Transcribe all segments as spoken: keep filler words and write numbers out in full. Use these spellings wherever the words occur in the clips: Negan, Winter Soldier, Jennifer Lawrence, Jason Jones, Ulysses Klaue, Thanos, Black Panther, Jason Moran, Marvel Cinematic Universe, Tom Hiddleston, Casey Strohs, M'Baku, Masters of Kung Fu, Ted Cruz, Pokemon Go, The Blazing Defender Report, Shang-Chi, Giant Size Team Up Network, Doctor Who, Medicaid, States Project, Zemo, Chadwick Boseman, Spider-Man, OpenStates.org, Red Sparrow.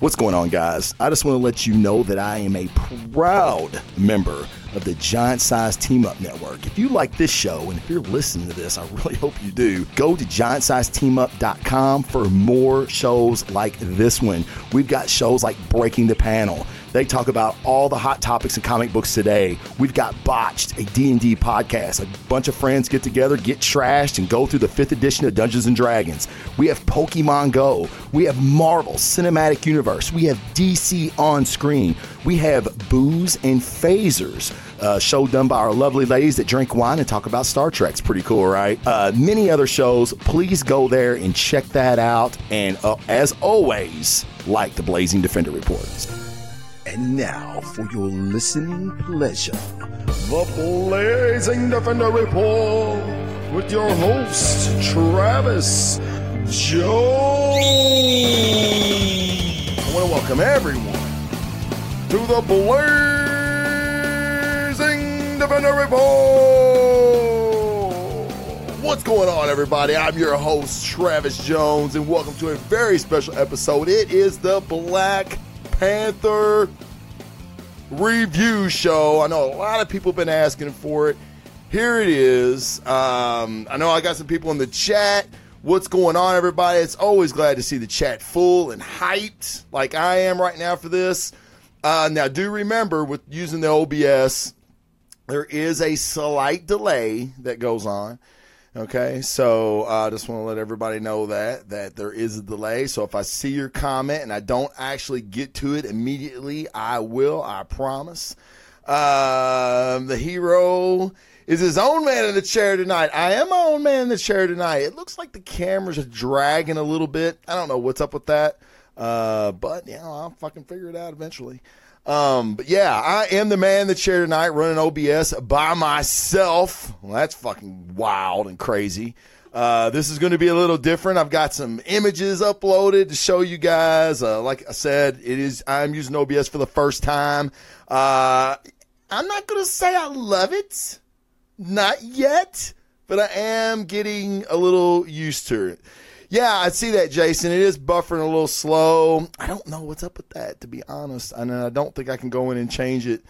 What's going on, guys? I just want to let you know that I am a proud member of the Giant Size Team Up Network. If you like this show, and if you're listening to this, I really hope you do, go to giant size team up dot com for more shows like this one. We've got shows like Breaking the Panel. They talk about all the hot topics in comic books today. We've got Botched, a D and D podcast. A bunch of friends get together, get trashed, and go through the fifth edition of Dungeons and Dragons. We have Pokemon Go. We have Marvel Cinematic Universe. We have D C On Screen. We have Booze and Phasers, a show done by our lovely ladies that drink wine and talk about Star Trek. It's pretty cool, right? Uh, many other shows. Please go there and check that out. And uh, as always, like the Blazing Defender Report. And now, for your listening pleasure, The Blazing Defender Report with your host, Travis Jones. I want to welcome everyone to The Blazing Defender Report. What's going on, everybody? I'm your host, Travis Jones, and welcome to a very special episode. It is the Black Panther review show. I know a lot of people have been asking for it. Here it is. Um, I know I got some people in the chat. What's going on, everybody? It's always glad to see the chat full and hyped like I am right now for this. Uh, now, do remember, with using the O B S, there is a slight delay that goes on. Okay, so I uh, just want to let everybody know that, that there is a delay. So if I see your comment and I don't actually get to it immediately, I will, I promise. Um, the hero is his own man in the chair tonight. I am my own man in the chair tonight. It looks like the cameras are dragging a little bit. I don't know what's up with that. Uh, but, you know, I'll fucking figure it out eventually. Um, but yeah, I am the man in the chair tonight, running O B S by myself. Well, that's fucking wild and crazy. Uh, this is going to be a little different. I've got some images uploaded to show you guys. Uh, like I said, it is, I'm using O B S for the first time. Uh, I'm not going to say I love it. Not yet, but I am getting a little used to it. Yeah, I see that, Jason. It is buffering a little slow. I don't know what's up with that, to be honest. And I don't think I can go in and change it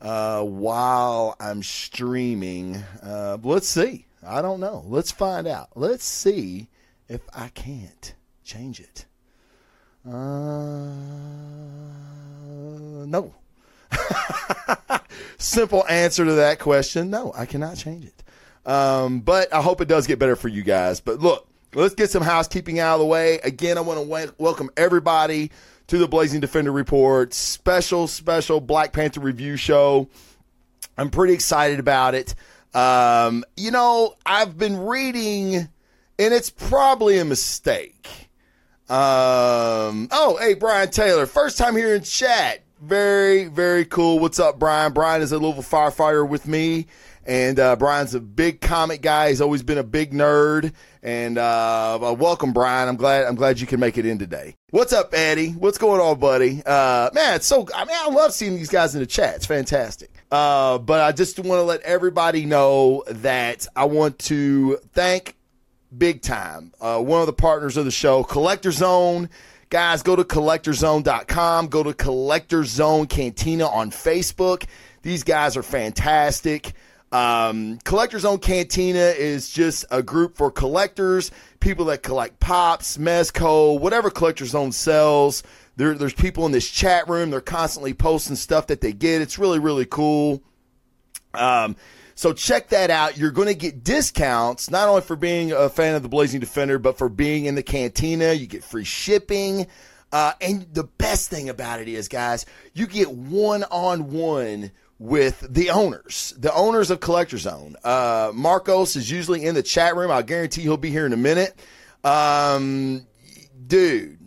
uh, while I'm streaming. Uh, but let's see. I don't know. Let's find out. Let's see if I can't change it. Uh, no. Simple answer to that question. No, I cannot change it. Um, but I hope it does get better for you guys. But look. Let's get some housekeeping out of the way. Again, I want to w- welcome everybody to the Blazing Defender Report. Special, special Black Panther review show. I'm pretty excited about it. Um, you know, I've been reading, and it's probably a mistake. Um, oh, hey, Brian Taylor. First time here in chat. Very, very cool. What's up, Brian? Brian is a Louisville firefighter with me. And uh, Brian's a big comic guy. He's always been a big nerd. And uh, welcome, Brian. I'm glad I'm glad you can make it in today. What's up, Eddie? What's going on, buddy? Uh, man, it's so I mean, I love seeing these guys in the chat. It's fantastic. Uh, but I just want to let everybody know that I want to thank big time uh, one of the partners of the show, Collector Zone. Guys, go to collector zone dot com. Go to Collector Zone Cantina on Facebook. These guys are fantastic. Um, Collector Zone Cantina is just a group for collectors, people that collect Pops, Mezco, whatever Collector Zone sells. There, there's people in this chat room. They're constantly posting stuff that they get. It's really, really cool. Um, so check that out. You're going to get discounts, not only for being a fan of the Blazing Defender, but for being in the Cantina. You get free shipping. Uh, and the best thing about it is, guys, you get one-on-one with the owners, the owners of Collector Zone. Uh, Marcos is usually in the chat room. I guarantee he'll be here in a minute. Um, dude,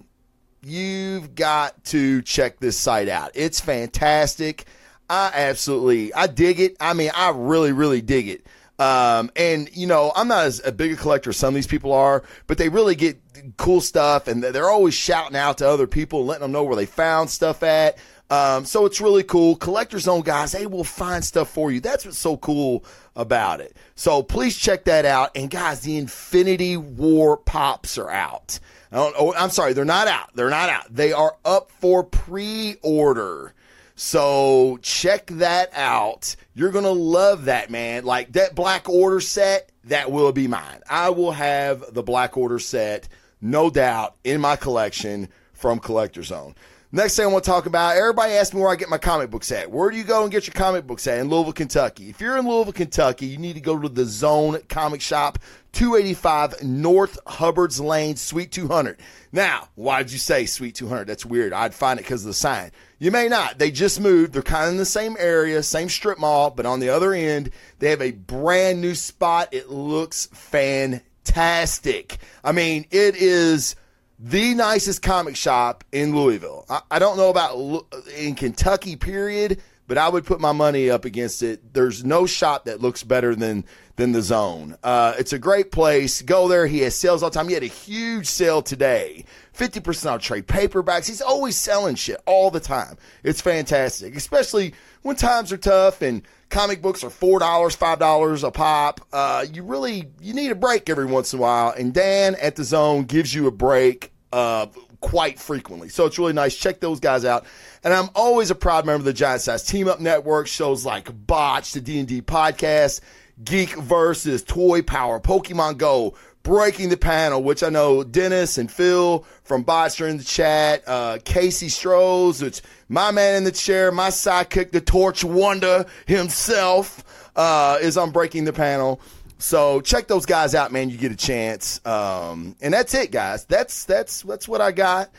you've got to check this site out. It's fantastic. I absolutely, I dig it. I mean, I really, really dig it. Um, and, you know, I'm not as a big a collector as some of these people are, but they really get cool stuff, and they're always shouting out to other people, letting them know where they found stuff at. Um, so it's really cool. Collector's Own guys, they will find stuff for you. That's what's so cool about it. So please check that out. And guys, the Infinity War pops are out. I don't, oh, I'm sorry, they're not out. They're not out. They are up for pre-order. So check that out. You're going to love that, man. Like that Black Order set, that will be mine. I will have the Black Order set, no doubt, in my collection from Collector Zone. Next thing I want to talk about, everybody asks me where I get my comic books at. Where do you go and get your comic books at? In Louisville, Kentucky. If you're in Louisville, Kentucky, you need to go to the Zone Comic Shop, two eighty-five North Hubbard's Lane, Suite two hundred. Now, why'd you say Suite two hundred? That's weird. I'd find it because of the sign. You may not. They just moved. They're kind of in the same area, same strip mall, but on the other end, they have a brand new spot. It looks fantastic. I mean, it is the nicest comic shop in Louisville. I, I don't know about in Kentucky, period, but I would put my money up against it. There's no shop that looks better than than the Zone. Uh, it's a great place. Go there. He has sales all the time. He had a huge sale today. fifty percent off trade paperbacks. He's always selling shit all the time. It's fantastic, especially when times are tough and comic books are four dollars, five dollars a pop. Uh, you really you need a break every once in a while, and Dan at the Zone gives you a break Uh, quite frequently. So it's really nice. Check those guys out. And I'm always a proud member of the Giant Size Team Up Network. Shows like Botch, the D and D podcast, Geek Versus, Toy Power, Pokemon Go, Breaking the Panel, which I know Dennis and Phil from Botch are in the chat, uh, Casey Strohs, which my man in the chair, my sidekick, the Torch Wonder himself, uh, is on Breaking the Panel. So check those guys out, man. You get a chance. Um, and that's it, guys. That's that's that's what I got.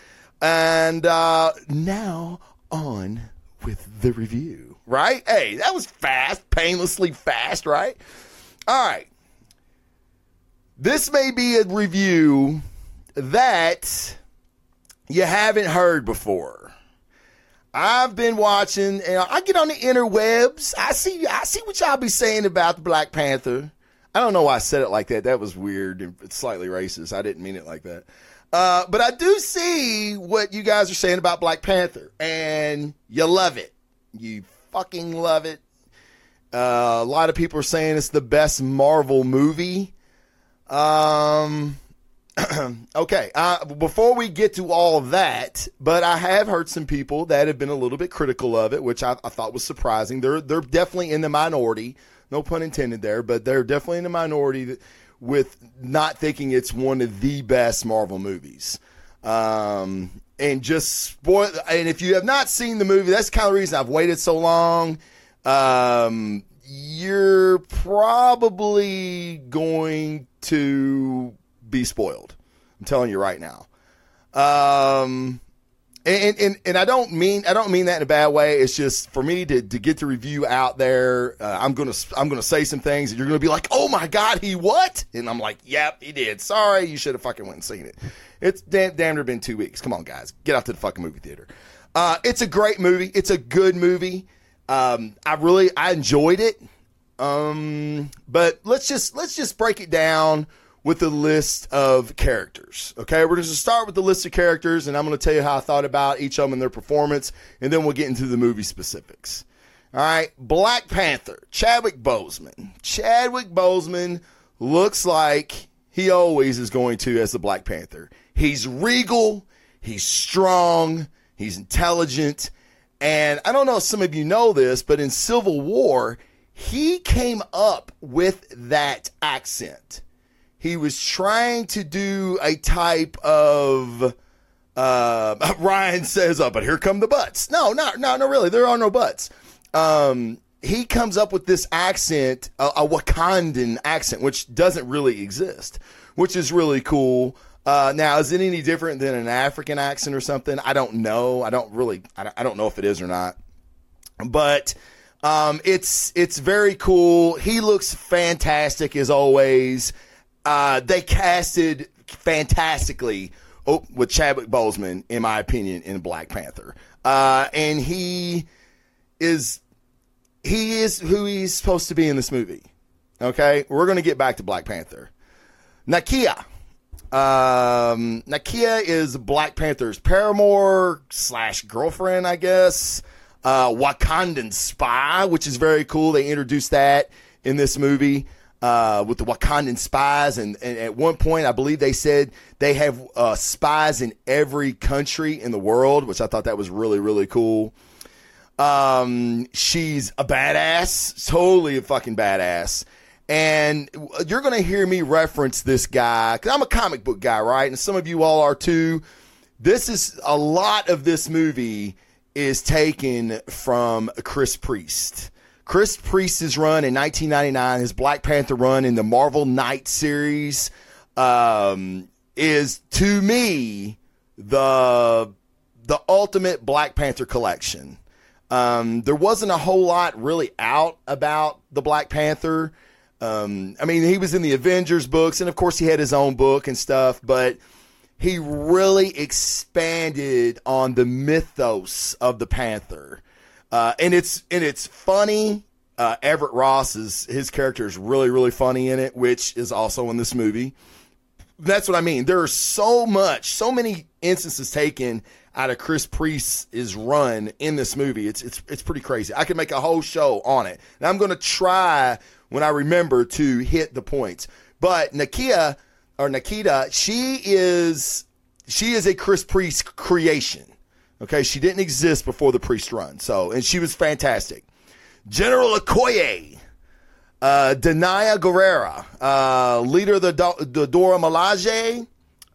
And uh, now on with the review, right? Hey, that was fast, painlessly fast, right? All right. This may be a review that you haven't heard before. I've been watching, and I get on the interwebs. I see, I see what y'all be saying about the Black Panther. I don't know why I said it like that. That was weird and slightly racist. I didn't mean it like that. Uh, but I do see what you guys are saying about Black Panther, and you love it. You fucking love it. Uh, a lot of people are saying it's the best Marvel movie. Um, okay, uh, before we get to all of that, but I have heard some people that have been a little bit critical of it, which I, I thought was surprising. They're they're definitely in the minority. No pun intended there, but they're definitely in the minority with not thinking it's one of the best Marvel movies. Um, and just spoil. And if you have not seen the movie, that's kind of the reason I've waited so long. Um, you're probably going to be spoiled. I'm telling you right now. Um, And, and and I don't mean I don't mean that in a bad way. It's just for me to, to get the review out there. Uh, I'm gonna I'm gonna say some things, and you're gonna be like, "Oh my God, he what?" And I'm like, "Yep, he did. Sorry, you should have fucking went and seen it. It's damn damn near been two weeks. Come on, guys, get out to the fucking movie theater." Uh, it's a great movie. It's a good movie. Um, I really I enjoyed it. Um, but let's just let's just break it down with a list of characters, okay? We're just going to start with the list of characters, and I'm going to tell you how I thought about each of them and their performance, and then we'll get into the movie specifics. All right, Black Panther, Chadwick Boseman. Chadwick Boseman looks like he always is going to as the Black Panther. He's regal, he's strong, he's intelligent, and I don't know if some of you know this, but in Civil War, he came up with that accent. He was trying to do a type of, uh, Ryan says, oh, but here come the butts. No, no, no, no, really. There are no butts. Um, he comes up with this accent, a, a Wakandan accent, which doesn't really exist, which is really cool. Uh, now, is it any different than an African accent or something? I don't know. I don't really, I don't, I don't know if it is or not, but, um, it's, it's very cool. He looks fantastic as always. Uh, they casted fantastically oh, with Chadwick Boseman, in my opinion, in Black Panther. Uh, and he is he is who he's supposed to be in this movie. Okay, we're going to get back to Black Panther. Nakia. Um, Nakia is Black Panther's paramour slash girlfriend, I guess. Uh, Wakandan spy, which is very cool. They introduced that in this movie uh, with the Wakandan spies. And, and at one point, I believe they said they have uh, spies in every country in the world, which I thought that was really, really cool. Um, she's a badass, totally a fucking badass. And you're going to hear me reference this guy, because I'm a comic book guy, right? And some of you all are too. This is a lot of this movie is taken from Chris Priest. Chris Priest's run in nineteen ninety-nine, his Black Panther run in the Marvel Knight series, um, is, to me, the the ultimate Black Panther collection. Um, there wasn't a whole lot really out about the Black Panther. Um, I mean, he was in the Avengers books, and of course he had his own book and stuff, but he really expanded on the mythos of the Panther. Uh, and it's, and it's funny. Uh, Everett Ross is, his character is really, really funny in it, which is also in this movie. That's what I mean. There are so much, so many instances taken out of Chris Priest's run in this movie. It's, it's, it's pretty crazy. I could make a whole show on it, and I'm going to try, when I remember, to hit the points. But Nakia, or Nakita, she is she is a Chris Priest creation. Okay, she didn't exist before the Priest run. So, and she was fantastic. General Okoye, uh, Denaya Guerrera, uh, leader of the, Do- the Dora Milaje,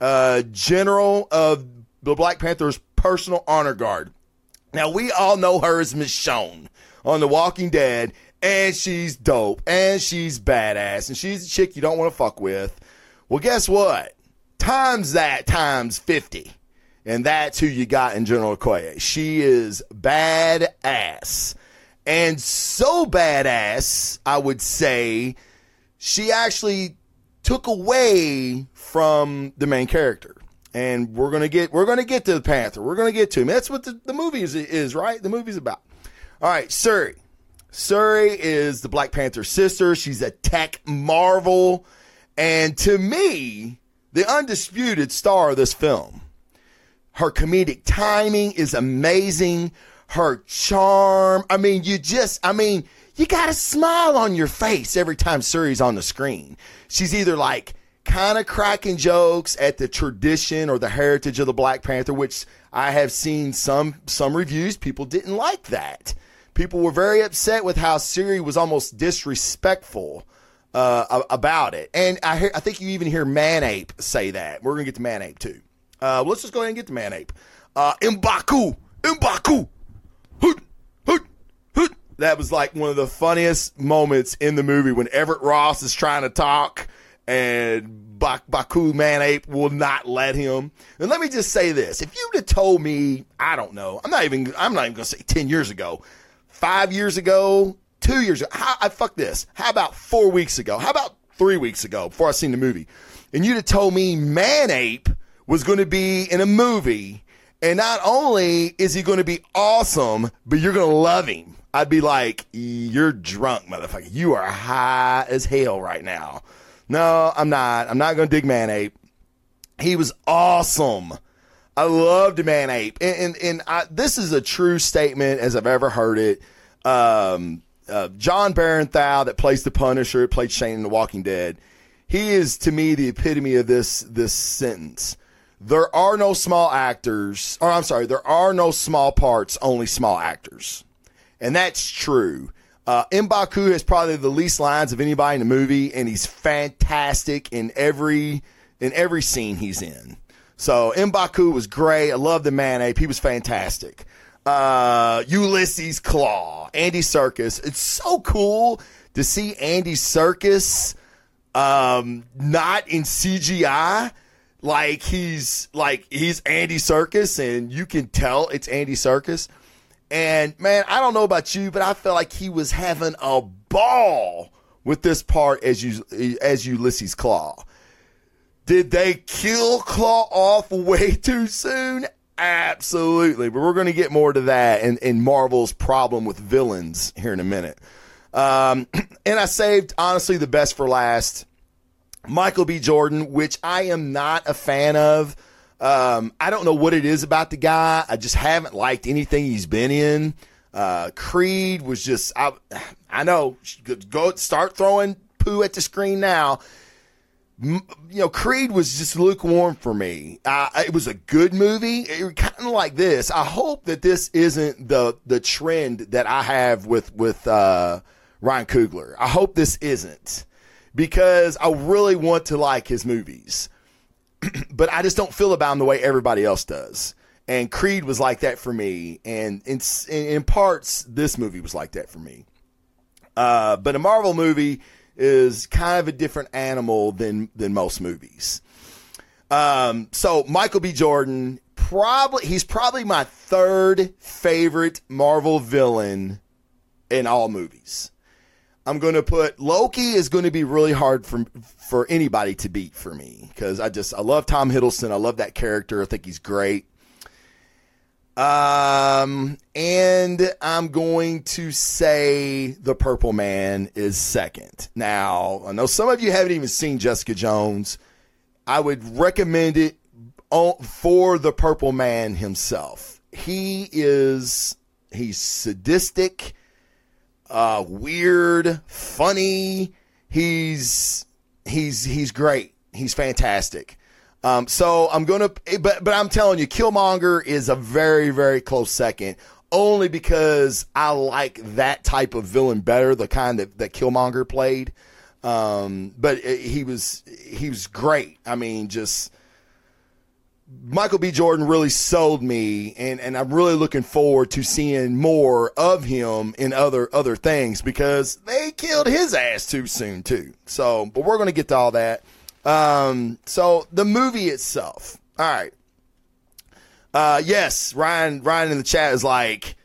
uh, general of the Black Panther's personal honor guard. Now, we all know her as Michonne on The Walking Dead. And she's dope, and she's badass, and she's a chick you don't want to fuck with. Well, guess what? Times that times fifty, and that's who you got in General Okoye. She is badass, and so badass, I would say, she actually took away from the main character. And we're gonna get, we're gonna get to the Panther. We're gonna get to him. That's what the, the movie is, is, right? The movie's about. All right, Shuri. Shuri is the Black Panther's sister. She's a tech marvel. And to me, the undisputed star of this film. Her comedic timing is amazing. Her charm. I mean, you just, I mean, you got a smile on your face every time Shuri's on the screen. She's either like kind of cracking jokes at the tradition or the heritage of the Black Panther, which I have seen some, some reviews. People didn't like that. People were very upset with how Shuri was almost disrespectful uh, about it. And I hear, I think you even hear Man-Ape say that. We're going to get to Man-Ape, too. Uh, let's just go ahead and get to Man-Ape. Uh, M'Baku. M'Baku. Hoot, hoot, hoot. That was like one of the funniest moments in the movie when Everett Ross is trying to talk and M'Baku Man-Ape will not let him. And let me just say this. If you'd have told me, I don't know, I'm not even, I'm not even going to say ten years ago, Five years ago, two years ago, how, I fuck this. How about four weeks ago? How about three weeks ago before I seen the movie? And you'd have told me Man-Ape was going to be in a movie. And not only is he going to be awesome, but you're going to love him. I'd be like, you're drunk, motherfucker. You are high as hell right now. No, I'm not. I'm not going to dig Man-Ape. He was awesome. I loved Man-Ape, and and, and I, this is a true statement as I've ever heard it. Um, uh, John Bernthal, that plays the Punisher, played Shane in The Walking Dead. He is, to me, the epitome of this this sentence. There are no small actors, or I'm sorry, there are no small parts, only small actors, and that's true. Uh, M'Baku has probably the least lines of anybody in the movie, and he's fantastic in every in every scene he's in. So, M'Baku was great. I love the Man-Ape. He was fantastic. Uh, Ulysses Klaue, Andy Serkis. It's so cool to see Andy Serkis um, not in C G I. Like, he's like he's Andy Serkis, and you can tell it's Andy Serkis. And, man, I don't know about you, but I felt like he was having a ball with this part as, you, as Ulysses Klaue. Did they kill Klaue off way too soon? Absolutely. But we're going to get more to that and, and Marvel's problem with villains here in a minute. Um, and I saved, honestly, the best for last. Michael B. Jordan, which I am not a fan of. Um, I don't know what it is about the guy. I just haven't liked anything he's been in. Uh, Creed was just, I, I know, go start throwing poo at the screen now. You know, Creed was just lukewarm for me. Uh, it was a good movie. It was kind of like this. I hope that this isn't the the trend that I have with with uh, Ryan Coogler. I hope this isn't, because I really want to like his movies, but I just don't feel about him the way everybody else does. And Creed was like that for me, and in in parts, this movie was like that for me. Uh, but a Marvel movie is kind of a different animal than than most movies. Um, so Michael B. Jordan, probably he's probably my third favorite Marvel villain in all movies. I'm going to put Loki is going to be really hard for for anybody to beat for me, because I just I love Tom Hiddleston. I love that character. I think he's great. Um, and I'm going to say the Purple Man is second. Now, I know some of you haven't even seen Jessica Jones. I would recommend it for the Purple Man himself. He is, he's sadistic, uh, weird, funny. He's, he's, he's great. He's fantastic. Um, so I'm going to, but, but I'm telling you, Killmonger is a very, very close second, only because I like that type of villain better, the kind that, that Killmonger played. Um, but it, he was, he was great. I mean, just Michael B. Jordan really sold me, and, and I'm really looking forward to seeing more of him in other, other things, because they killed his ass too soon too. So, but we're going to get to all that. Um, so the movie itself. All right. Uh, yes, Ryan, Ryan in the chat is like,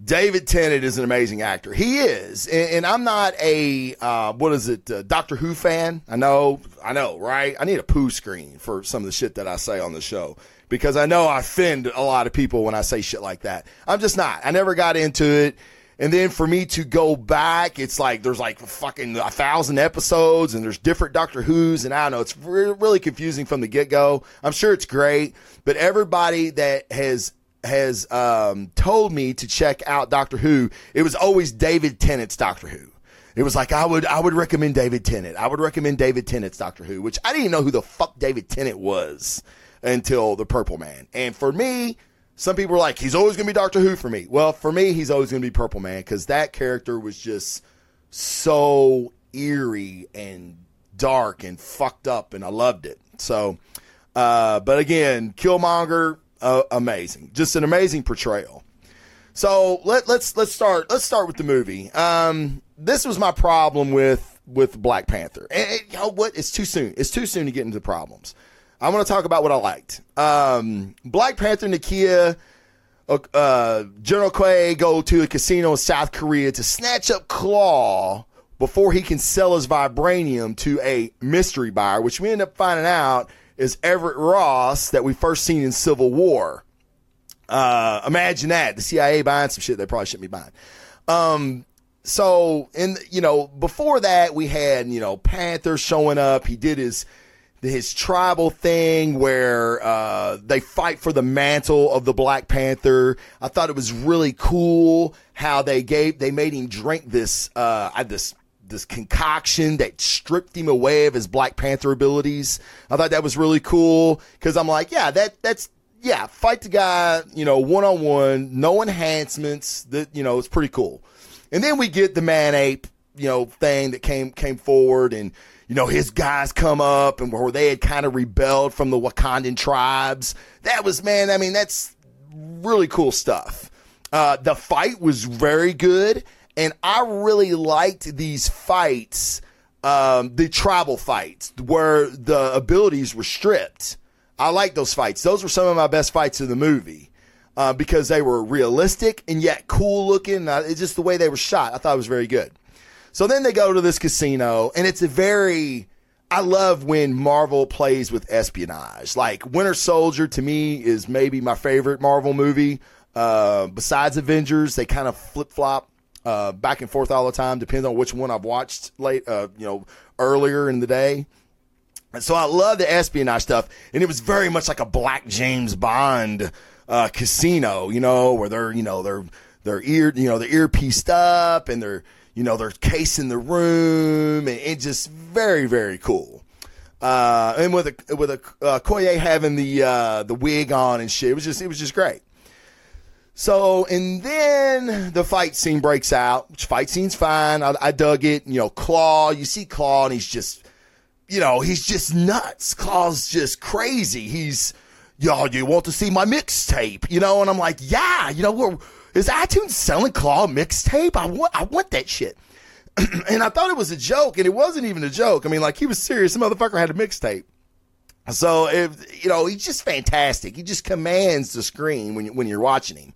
David Tennant is an amazing actor. He is. And, and I'm not a, uh, what is it? Uh, Doctor Who fan. I know, I know, right? I need a poo screen for some of the shit that I say on the show, because I know I offend a lot of people when I say shit like that. I'm just not, I never got into it. And then for me to go back, it's like there's like fucking a thousand episodes, and there's different Doctor Who's, and I don't know, it's re- really confusing from the get-go. I'm sure it's great, but everybody that has has um, told me to check out Doctor Who, it was always David Tennant's Doctor Who. It was like, I would I would recommend David Tennant. I would recommend David Tennant's Doctor Who, which I didn't even know who the fuck David Tennant was until The Purple Man. And for me, some people are like, he's always going to be Doctor Who for me. Well, for me, he's always going to be Purple Man, because that character was just so eerie and dark and fucked up, and I loved it. So, uh, but again, Killmonger, uh, amazing, just an amazing portrayal. So let, let's let's start let's start with the movie. Um, this was my problem with with Black Panther, and it, you know what? It's too soon. It's too soon to get into problems. I want to talk about what I liked. Um, Black Panther, Nakia, uh, General Klaue go to a casino in South Korea to snatch up Klaue before he can sell his vibranium to a mystery buyer, which we end up finding out is Everett Ross that we first seen in Civil War. Uh, imagine that. The C I A buying some shit they probably shouldn't be buying. Um, so, and, you know, before that, we had, you know, Panther showing up. He did his... his tribal thing where uh, they fight for the mantle of the Black Panther. I thought it was really cool how they gave they made him drink this uh, this this concoction that stripped him away of his Black Panther abilities. I thought that was really cool, because I'm like, yeah, that that's yeah, fight the guy, you know, one on one, no enhancements. That, you know, it's pretty cool. And then we get the Man-Ape, you know, thing that came came forward, and you know, his guys come up, and where they had kind of rebelled from the Wakandan tribes. That was, man, I mean, that's really cool stuff. Uh, the fight was very good, and I really liked these fights, um, the tribal fights, where the abilities were stripped. I liked those fights. Those were some of my best fights in the movie, uh, because they were realistic and yet cool looking. Uh, it's just the way they were shot. I thought it was very good. So then they go to this casino, and it's a very, I love when Marvel plays with espionage. Like, Winter Soldier, to me, is maybe my favorite Marvel movie. Uh, besides Avengers, they kind of flip-flop uh, back and forth all the time, depending on which one I've watched late, uh, you know, earlier in the day. And so I love the espionage stuff, and it was very much like a black James Bond uh, casino, you know, where they're, you know, they're, they're ear, you know, they're earpieced up, and they're, you know, they're casing the room, and it's just very, very cool. Uh, and with a, with a, uh, Koye having the, uh, the wig on and shit, it was just, it was just great. So, and then the fight scene breaks out, which fight scene's fine. I, I dug it. You know, Klaue, you see Klaue, and he's just, you know, he's just nuts. Claw's just crazy. He's, y'all, you want to see my mixtape, you know? And I'm like, yeah, you know, we're, is iTunes selling Klaue mixtape? I want, I want that shit. And I thought it was a joke, and it wasn't even a joke. I mean, like, he was serious. The motherfucker had a mixtape. So, it, you know, he's just fantastic. He just commands the screen when, you, when you're watching him.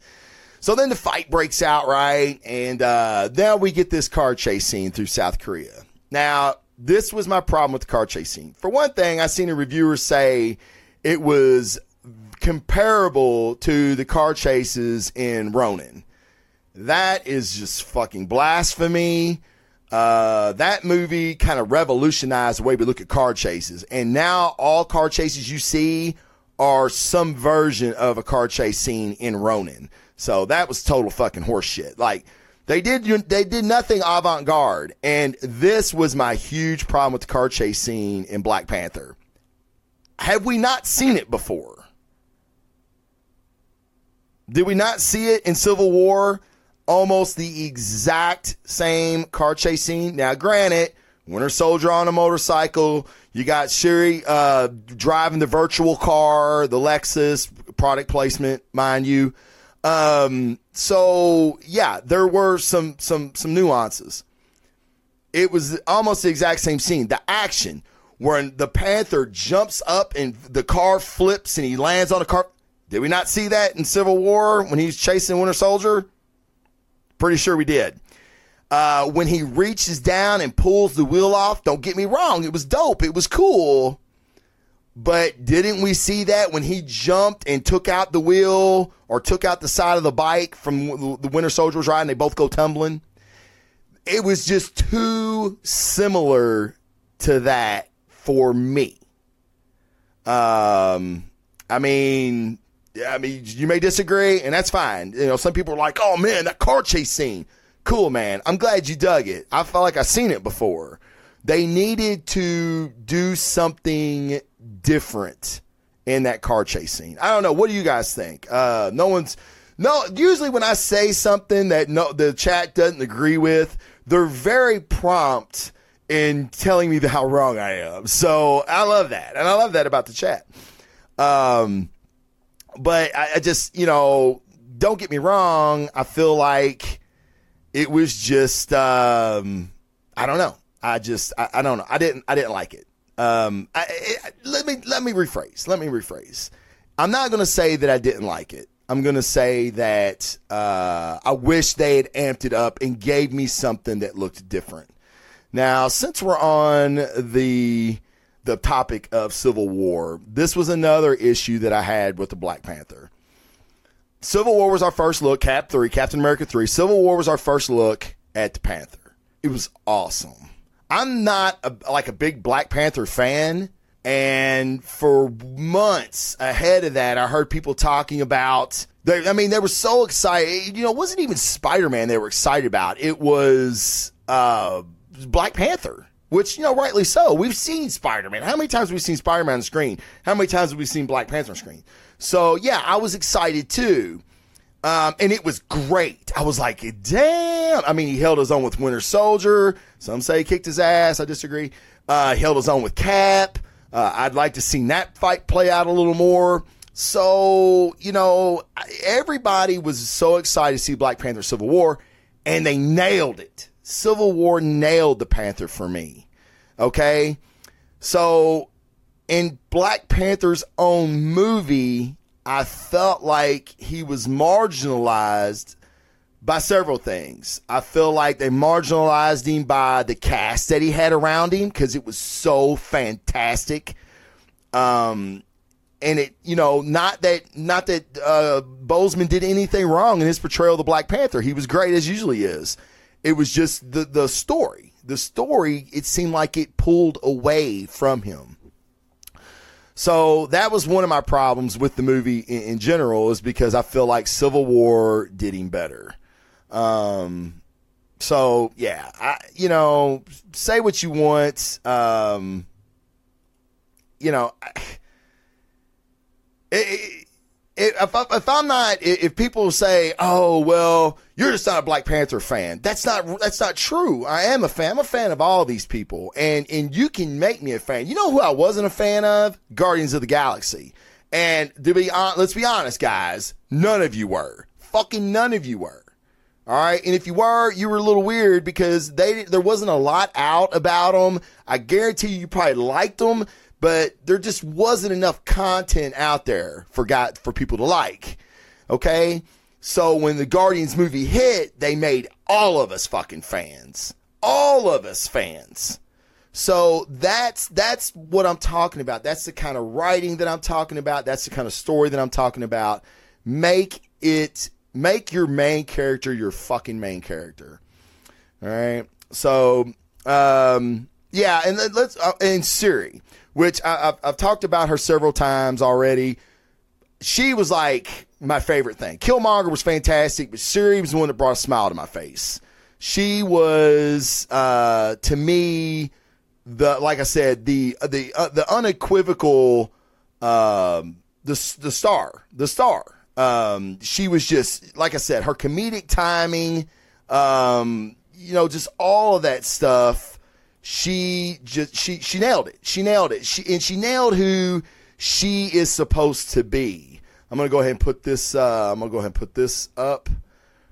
So then the fight breaks out, right? And uh, now we get this car chase scene through South Korea. Now, this was my problem with the car chase scene. For one thing, I seen a reviewer say it was comparable to the car chases in Ronin. That is just fucking blasphemy. Uh, that movie kind of revolutionized the way we look at car chases. And now all car chases you see are some version of a car chase scene in Ronin. So that was total fucking horseshit. Like, they did, they did nothing avant-garde. And this was my huge problem with the car chase scene in Black Panther. Have we not seen it before? Did we not see it in Civil War? Almost the exact same car chase scene. Now, granted, Winter Soldier on a motorcycle. You got Shuri uh, driving the virtual car, the Lexus, product placement, mind you. Um, so, yeah, there were some some some nuances. It was almost the exact same scene. The action where the Panther jumps up and the car flips and he lands on a car. Did we not see that in Civil War when he's chasing Winter Soldier? Pretty sure we did. Uh, when he reaches down and pulls the wheel off, don't get me wrong, it was dope. It was cool. But didn't we see that when he jumped and took out the wheel or took out the side of the bike from the Winter Soldier was riding? They both go tumbling. It was just too similar to that for me. Um, I mean... I mean, you may disagree, and that's fine. You know, some people are like, oh, man, that car chase scene. Cool, man. I'm glad you dug it. I felt like I've seen it before. They needed to do something different in that car chase scene. I don't know. What do you guys think? Uh, no one's – no. Usually when I say something that no, the chat doesn't agree with, they're very prompt in telling me how wrong I am. So I love that, and I love that about the chat. Um But I, I just, you know, don't get me wrong. I feel like it was just, um, I don't know. I just, I, I don't know. I didn't, I didn't like it. Um, I, it. Let me, let me rephrase. Let me rephrase. I'm not going to say that I didn't like it. I'm going to say that uh, I wish they had amped it up and gave me something that looked different. Now, since we're on the... the topic of Civil War. This was another issue that I had with the Black Panther. Civil War was our first look. Cap three, Captain America three. Civil War was our first look at the Panther. It was awesome. I'm not a, like a big Black Panther fan. And for months ahead of that, I heard people talking about, they, I mean, they were so excited. You know, it wasn't even Spider-Man they were excited about. It was uh, Black Panther. Which, you know, rightly so. We've seen Spider-Man. How many times have we seen Spider-Man on screen? How many times have we seen Black Panther on screen? So, yeah, I was excited, too. Um, and it was great. I was like, damn. I mean, he held his own with Winter Soldier. Some say he kicked his ass. I disagree. Uh, he held his own with Cap. Uh, I'd like to see that fight play out a little more. So, you know, everybody was so excited to see Black Panther Civil War, and they nailed it. Civil War nailed the Panther for me, okay? So, in Black Panther's own movie, I felt like he was marginalized by several things. I feel like they marginalized him by the cast that he had around him because it was so fantastic. Um, and it, you know, not that not that uh, Boseman did anything wrong in his portrayal of the Black Panther. He was great as usually is. It was just the, the story. The story, it seemed like it pulled away from him. So that was one of my problems with the movie in, in general, is because I feel like Civil War did him better. Um, so yeah, I, you know, say what you want. Um, you know, it, it, it, if, I, if I'm not, if people say, "Oh, well, you're just not a Black Panther fan," that's not, that's not true. I am a fan. I'm a fan of all these people, and, and you can make me a fan. You know who I wasn't a fan of? Guardians of the Galaxy. And to be honest, let's be honest, guys, none of you were. Fucking none of you were. All right, and if you were, you were a little weird, because they there wasn't a lot out about them. I guarantee you, you probably liked them, but there just wasn't enough content out there for God, for people to like. Okay, so when the Guardians movie hit, they made all of us fucking fans, all of us fans. So that's that's what I'm talking about. That's the kind of writing that I'm talking about. That's the kind of story that I'm talking about. Make it. Make your main character your fucking main character. All right. So, um, yeah. And let's, uh, and Shuri, which I, I've, I've talked about her several times already. She was like my favorite thing. Killmonger was fantastic, but Shuri was the one that brought a smile to my face. She was, uh, to me, the, like I said, the, the, uh, the unequivocal, um, the, the star, the star. Um, she was just, like I said, her comedic timing, um, you know, just all of that stuff. She just, she, she nailed it. She nailed it. She, and she nailed who she is supposed to be. I'm going to go ahead and put this, uh, I'm going to go ahead and put this up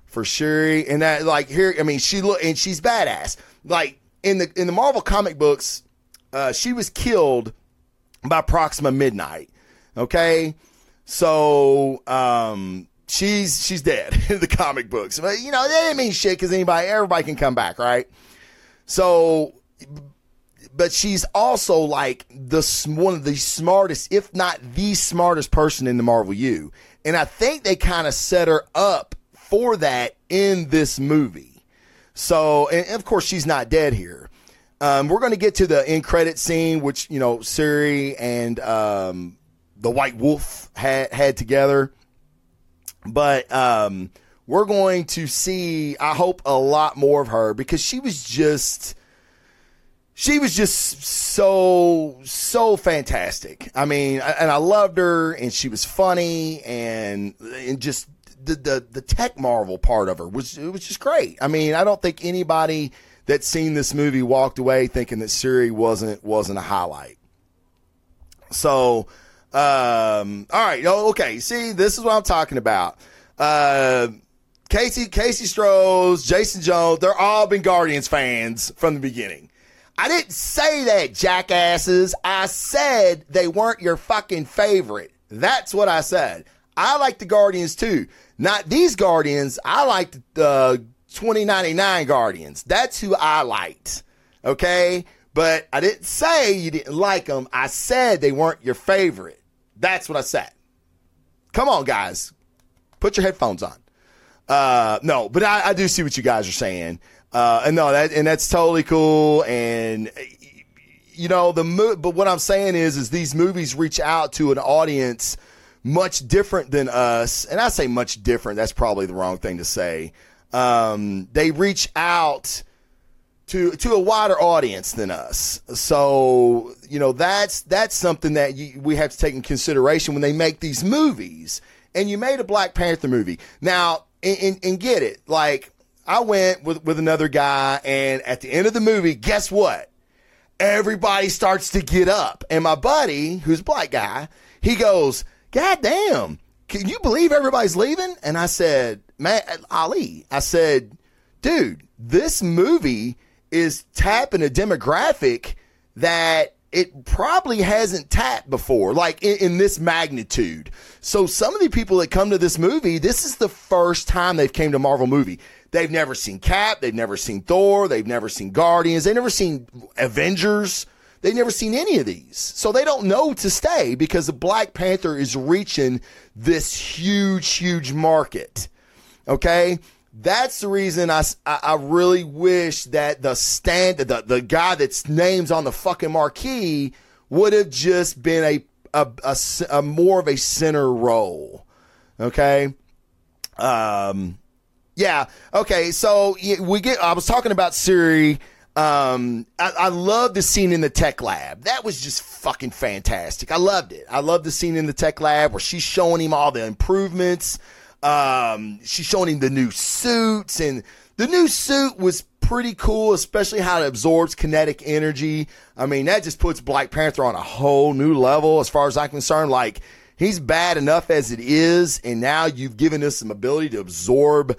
for Shuri. And that, like, here, I mean, she look, and she's badass. Like in the, in the Marvel comic books, uh, she was killed by Proxima Midnight. Okay. So, um, she's, she's dead in the comic books, but you know, that didn't mean shit, cause anybody, everybody can come back. Right. So, but she's also like the, one of the smartest, if not the smartest person in the Marvel U. And I think they kind of set her up for that in this movie. So, and of course she's not dead here. Um, we're going to get to the end credit scene, which, you know, Shuri and, um, the White Wolf had, had together, but, um, we're going to see, I hope, a lot more of her, because she was just, she was just so, so fantastic. I mean, and I loved her, and she was funny, and, and just the, the, the tech Marvel part of her was, it was just great. I mean, I don't think anybody that's seen this movie walked away thinking that Shuri wasn't, wasn't a highlight. So, Um, all right. Oh, okay. See, this is what I'm talking about. Uh, Casey, Casey Strohs, Jason Jones, they're all been Guardians fans from the beginning. I didn't say that, jackasses. I said they weren't your fucking favorite. That's what I said. I like the Guardians too. Not these Guardians. I liked the twenty ninety-nine Guardians. That's who I liked. Okay. But I didn't say you didn't like them. I said they weren't your favorite. That's what I said. Come on, guys. Put your headphones on. Uh, no, but I, I do see what you guys are saying. Uh, and no, that, and that's totally cool. And, you know, the mo- but what I'm saying is, is these movies reach out to an audience much different than us. And I say much different. That's probably the wrong thing to say. Um, they reach out to to a wider audience than us. So, you know, that's that's something that you, we have to take in consideration when they make these movies. And you made a Black Panther movie. Now, and, and, and get it, like, I went with, with another guy, and at the end of the movie, guess what? Everybody starts to get up. And my buddy, who's a black guy, he goes, "God damn, can you believe everybody's leaving?" And I said, "Man, Ali," I said, "dude, this movie is tapping a demographic that it probably hasn't tapped before, like in, in this magnitude." So some of the people that come to this movie, this is the first time they've came to a Marvel movie. They've never seen Cap. They've never seen Thor. They've never seen Guardians. They've never seen Avengers. They've never seen any of these. So they don't know to stay, because the Black Panther is reaching this huge, huge market. Okay. That's the reason I, I really wish that the stand, the, the guy that's names on the fucking marquee would have just been a, a, a, a more of a center role. Okay. Um, yeah. Okay. So we get, I was talking about Siri. Um, I, I love the scene in the tech lab. That was just fucking fantastic. I loved it. I love the scene in the tech lab where she's showing him all the improvements. Um, she's showing him the new suits, and the new suit was pretty cool, especially how it absorbs kinetic energy. I mean, that just puts Black Panther on a whole new level as far as I'm concerned. Like, he's bad enough as it is, and now you've given us some ability to absorb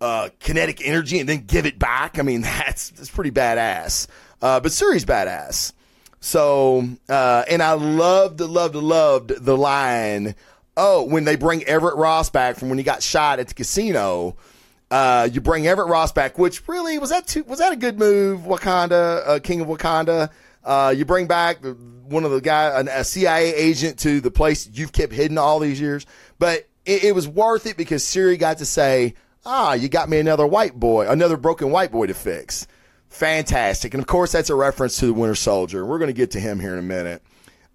Uh, kinetic energy and then give it back. I mean, that's, that's pretty badass. Uh, but Shuri's badass. So, uh, and I loved, loved, loved the line. Oh, when they bring Everett Ross back from when he got shot at the casino, uh, you bring Everett Ross back, which really, was that too, was that a good move, Wakanda, uh, King of Wakanda? Uh, you bring back one of the guy, a C I A agent to the place you've kept hidden all these years. But it, it was worth it because Shuri got to say, ah, you got me another white boy, another broken white boy to fix. Fantastic. And, of course, that's a reference to the Winter Soldier. We're going to get to him here in a minute.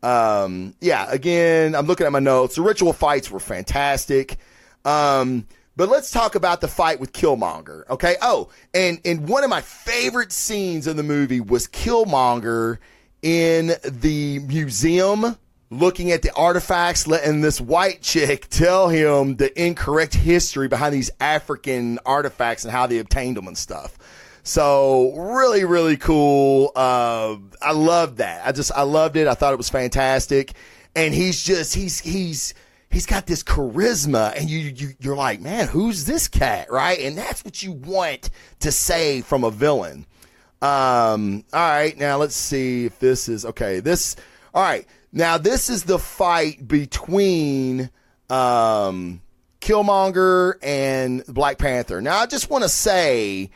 Um, yeah, again, I'm looking at my notes. The ritual fights were fantastic. Um, but let's talk about the fight with Killmonger, okay? Oh, and, and one of my favorite scenes in the movie was Killmonger in the museum looking at the artifacts, letting this white chick tell him the incorrect history behind these African artifacts and how they obtained them and stuff. So really, really cool. Uh, I loved that. I just, I loved it. I thought it was fantastic. And he's just, he's, he's, he's got this charisma, and you, you, you're like, man, who's this cat? Right. And that's what you want to say from a villain. Um, all right. Now let's see if this is okay. This, all right. Now, this is the fight between um, Killmonger and Black Panther. Now, I just want to say,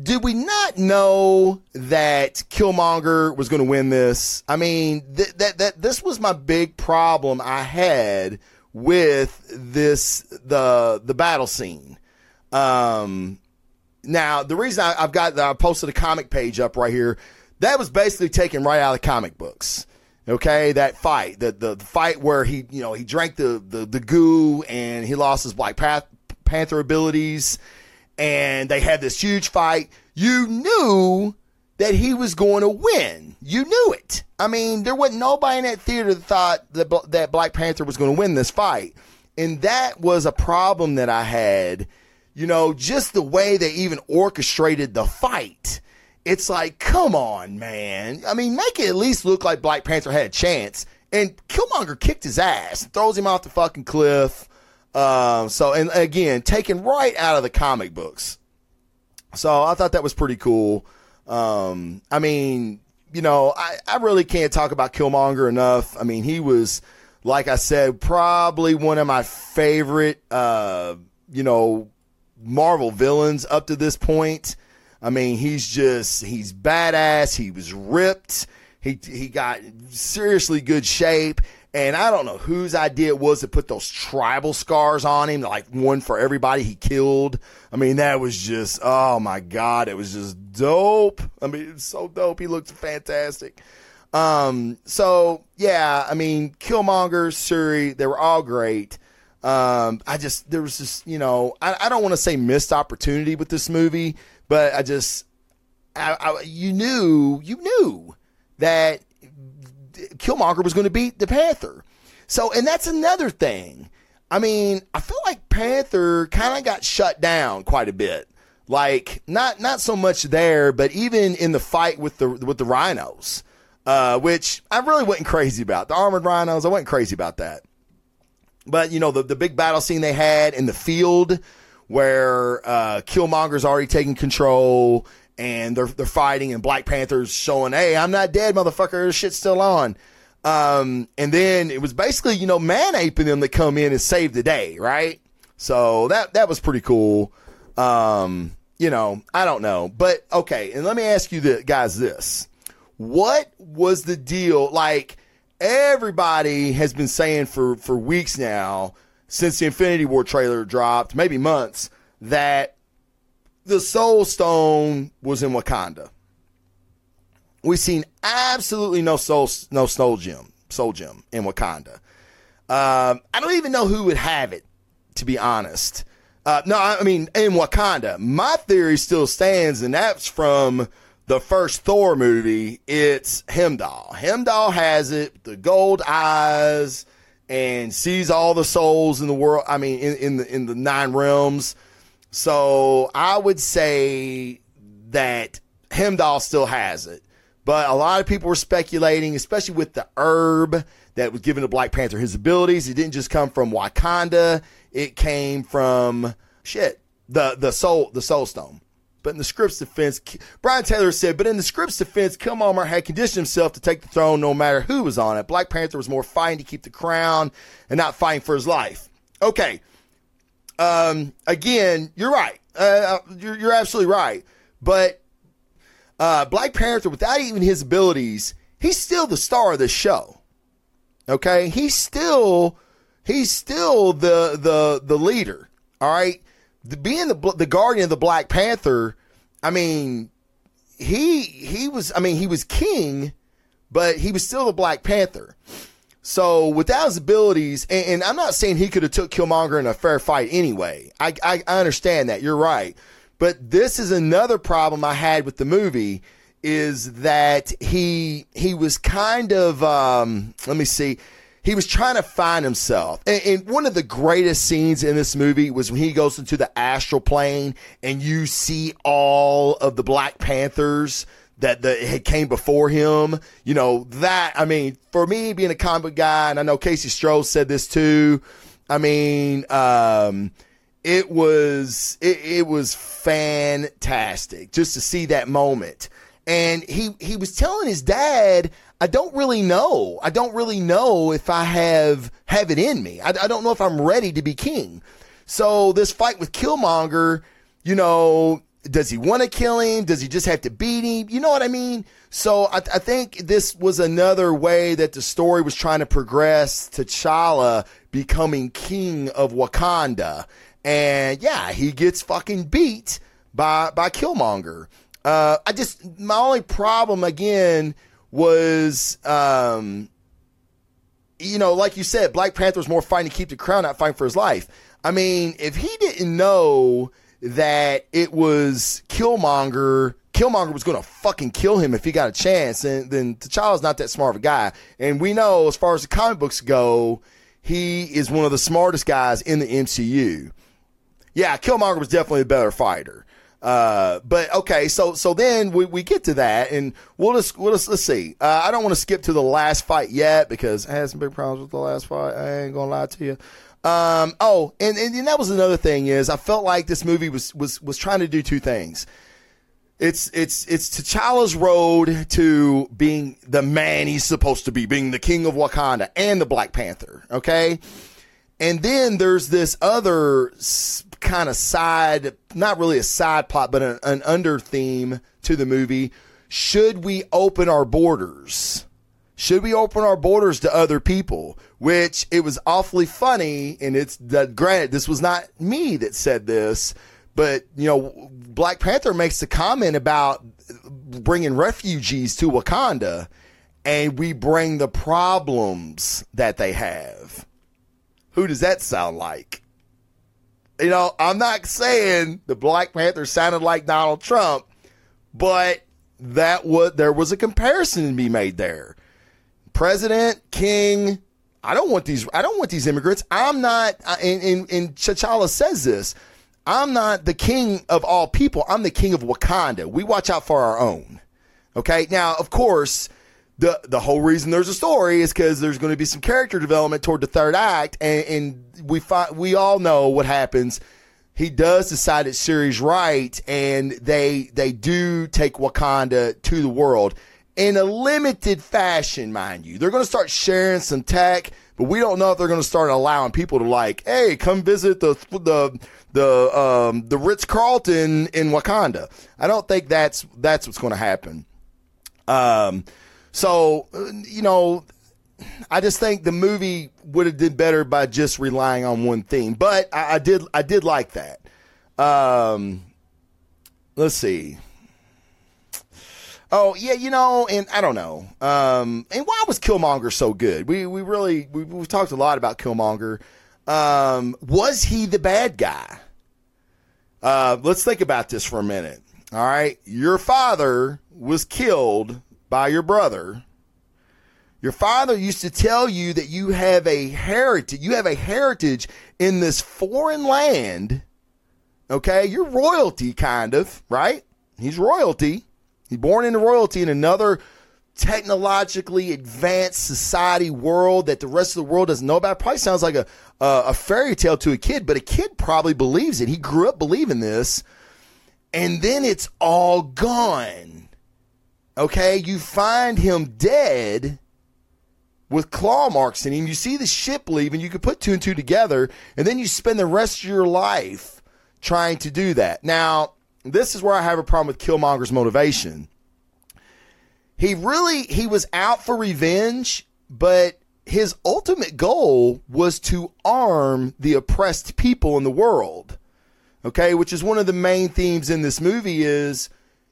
did we not know that Killmonger was going to win this? I mean, th- that that this was my big problem I had with this the the battle scene. Um, now, the reason I, I've got I posted a comic page up right here, that was basically taken right out of the comic books. Okay, that fight, the, the the fight where he, you know, he drank the, the, the goo and he lost his Black Panther abilities, and they had this huge fight. You knew that he was going to win. You knew it. I mean, there wasn't nobody in that theater that thought that, that Black Panther was going to win this fight. And that was a problem that I had, you know, just the way they even orchestrated the fight. It's like, come on, man. I mean, make it at least look like Black Panther had a chance. And Killmonger kicked his ass, throws him off the fucking cliff. Uh, so, and again, taken right out of the comic books. So I thought that was pretty cool. Um, I mean, you know, I, I really can't talk about Killmonger enough. I mean, he was, like I said, probably one of my favorite, uh, you know, Marvel villains up to this point. I mean, he's just, he's badass. He was ripped. He he got seriously good shape. And I don't know whose idea it was to put those tribal scars on him, like one for everybody he killed. I mean, that was just, oh my God, it was just dope. I mean, it was so dope. He looked fantastic. Um, so, yeah, I mean, Killmonger, Shuri, they were all great. Um, I just, there was just, you know, I, I don't want to say missed opportunity with this movie. But I just, I, I, you knew, you knew that Killmonger was going to beat the Panther. So, and that's another thing. I mean, I feel like Panther kind of got shut down quite a bit. Like, not not so much there, but even in the fight with the with the rhinos, uh, which I really wasn't crazy about. The armored rhinos, I wasn't crazy about that. But, you know, the, the big battle scene they had in the field, where uh, Killmonger's already taking control, and they're they're fighting, and Black Panther's showing, hey, I'm not dead, motherfucker, this shit's still on. Um, and then it was basically, you know, Man-Ape and them that come in and save the day, right? So that that was pretty cool. Um, you know, I don't know. But, okay, and let me ask you the, guys this. What was the deal? Like, everybody has been saying for, for weeks now, since the Infinity War trailer dropped, maybe months, that the Soul Stone was in Wakanda. We've seen absolutely no soul, no soul gem, Soul Gem in Wakanda. Um, I don't even know who would have it, to be honest. Uh, no, I mean, in Wakanda. My theory still stands, and that's from the first Thor movie. It's Heimdall. Heimdall has it, the gold eyes, and sees all the souls in the world, I mean, in, in the in the nine realms. So I would say that Heimdall still has it. But a lot of people were speculating, especially with the herb that was given to Black Panther his abilities. It didn't just come from Wakanda. It came from, shit, the, the, soul, the soul stone. But in the script's defense, Brian Taylor said, but in the script's defense, Killmonger had conditioned himself to take the throne no matter who was on it. Black Panther was more fighting to keep the crown and not fighting for his life. Okay. Um, again, you're right. Uh, you're, you're absolutely right. But uh, Black Panther, without even his abilities, he's still the star of this show. Okay, he's still he's still the the the leader. All right, the, being the the guardian of the Black Panther. I mean, he he was. I mean, he was king, but he was still the Black Panther. So without his abilities, and, and I'm not saying he could have took Killmonger in a fair fight anyway. I, I I understand that. You're right. But this is another problem I had with the movie is that he he was kind of, um, let me see, he was trying to find himself. And, and one of the greatest scenes in this movie was when he goes into the astral plane and you see all of the Black Panthers that the, it came before him, you know, that, I mean, for me being a comic guy, and I know Casey Stroh said this too, I mean, um, it was, it, it was fantastic just to see that moment. And he, he was telling his dad, I don't really know. I don't really know if I have, have it in me. I, I don't know if I'm ready to be king. So this fight with Killmonger, you know, does he want to kill him? Does he just have to beat him? You know what I mean? So I, I think this was another way that the story was trying to progress to T'Challa becoming king of Wakanda. And yeah, he gets fucking beat by, by Killmonger. Uh, I just, my only problem again was, um, you know, like you said, Black Panther was more fighting to keep the crown, not fighting for his life. I mean, if he didn't know that it was Killmonger, Killmonger was going to fucking kill him if he got a chance, and then T'Challa's not that smart of a guy. And we know, as far as the comic books go, he is one of the smartest guys in the M C U. Yeah, Killmonger was definitely a better fighter. Uh, but okay, so, so then we, we get to that, and we'll just, we'll just let's see. Uh, I don't want to skip to the last fight yet, because I had some big problems with the last fight. I ain't going to lie to you. Um, oh, and, and, and that was another thing is I felt like this movie was, was, was trying to do two things. It's, it's, it's T'Challa's road to being the man he's supposed to be, being the king of Wakanda and the Black Panther. Okay. And then there's this other kind of side, not really a side plot, but an, an under theme to the movie. Should we open our borders? Should we open our borders to other people? Which it was awfully funny, and it's that. Granted, this was not me that said this, but you know, Black Panther makes the comment about bringing refugees to Wakanda, and we bring the problems that they have. Who does that sound like? You know, I'm not saying the Black Panther sounded like Donald Trump, but that was there was a comparison to be made there. President, king, I don't want these, I don't want these immigrants. I'm not, and, and, and T'Challa says this, I'm not the king of all people. I'm the king of Wakanda. We watch out for our own. Okay. Now, of course, the, the whole reason there's a story is because there's going to be some character development toward the third act. And, and we find, we all know what happens. He does decide that Shuri's right. And they, they do take Wakanda to the world. In a limited fashion, mind you. They're going to start sharing some tech, but we don't know if they're going to start allowing people to like, hey, come visit the the the um, the Ritz-Carlton in Wakanda. I don't think that's that's what's going to happen. Um, so you know, I just think the movie would have did better by just relying on one theme. But I, I did I did like that. Um, let's see. Oh, yeah, you know, and I don't know. Um, and why was Killmonger so good? We we really, we, we've talked a lot about Killmonger. Um, was he the bad guy? Uh, let's think about this for a minute. All right. Your father was killed by your brother. Your father used to tell you that you have a heritage. You have a heritage in this foreign land. Okay. You're royalty, kind of, right? He's royalty. He's born into royalty in another technologically advanced society world that the rest of the world doesn't know about. It probably sounds like a, a, a fairy tale to a kid, but a kid probably believes it. He grew up believing this, and then it's all gone. Okay, you find him dead with claw marks in him. You see the ship leave, and you can put two and two together, and then you spend the rest of your life trying to do that. Now, this is where I have a problem with Killmonger's motivation. He really, he was out for revenge, but his ultimate goal was to arm the oppressed people in the world. Okay, which is one of the main themes in this movie is,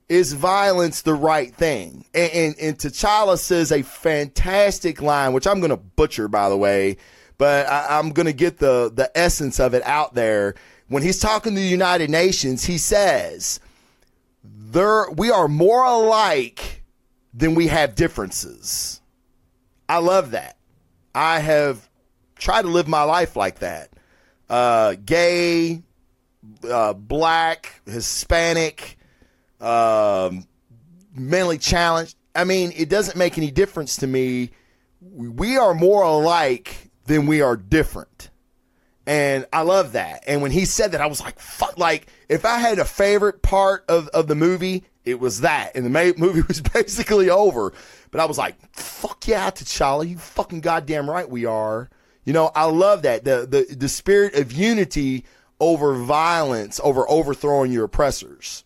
is violence the right thing? And, and, and T'Challa says a fantastic line, which I'm going to butcher, by the way, but I, I'm going to get the, the essence of it out there. When he's talking to the United Nations, he says, "There, we are more alike than we have differences." I love that. I have tried to live my life like that. Uh, gay, uh, black, Hispanic, um, mentally challenged. I mean, it doesn't make any difference to me. We are more alike than we are different. And I love that. And when he said that, I was like, fuck, like, if I had a favorite part of, of the movie, it was that. And the ma- movie was basically over. But I was like, fuck yeah, T'Challa, you fucking goddamn right we are. You know, I love that. The, the, the spirit of unity over violence, over overthrowing your oppressors.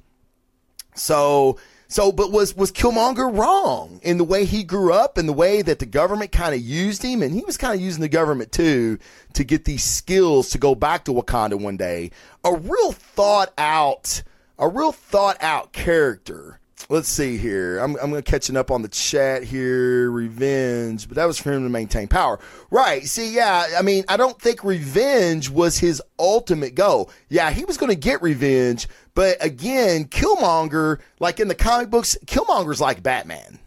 So, so, but was, was Killmonger wrong in the way he grew up and the way that the government kind of used him? And he was kind of using the government too, to get these skills to go back to Wakanda one day. A real thought out, a real thought out character. Let's see here. I'm, I'm going to catching up on the chat here. Revenge, but that was for him to maintain power. Right. See, yeah. I mean, I don't think revenge was his ultimate goal. Yeah. He was going to get revenge. But again, Killmonger, like in the comic books, Killmonger's like Batman.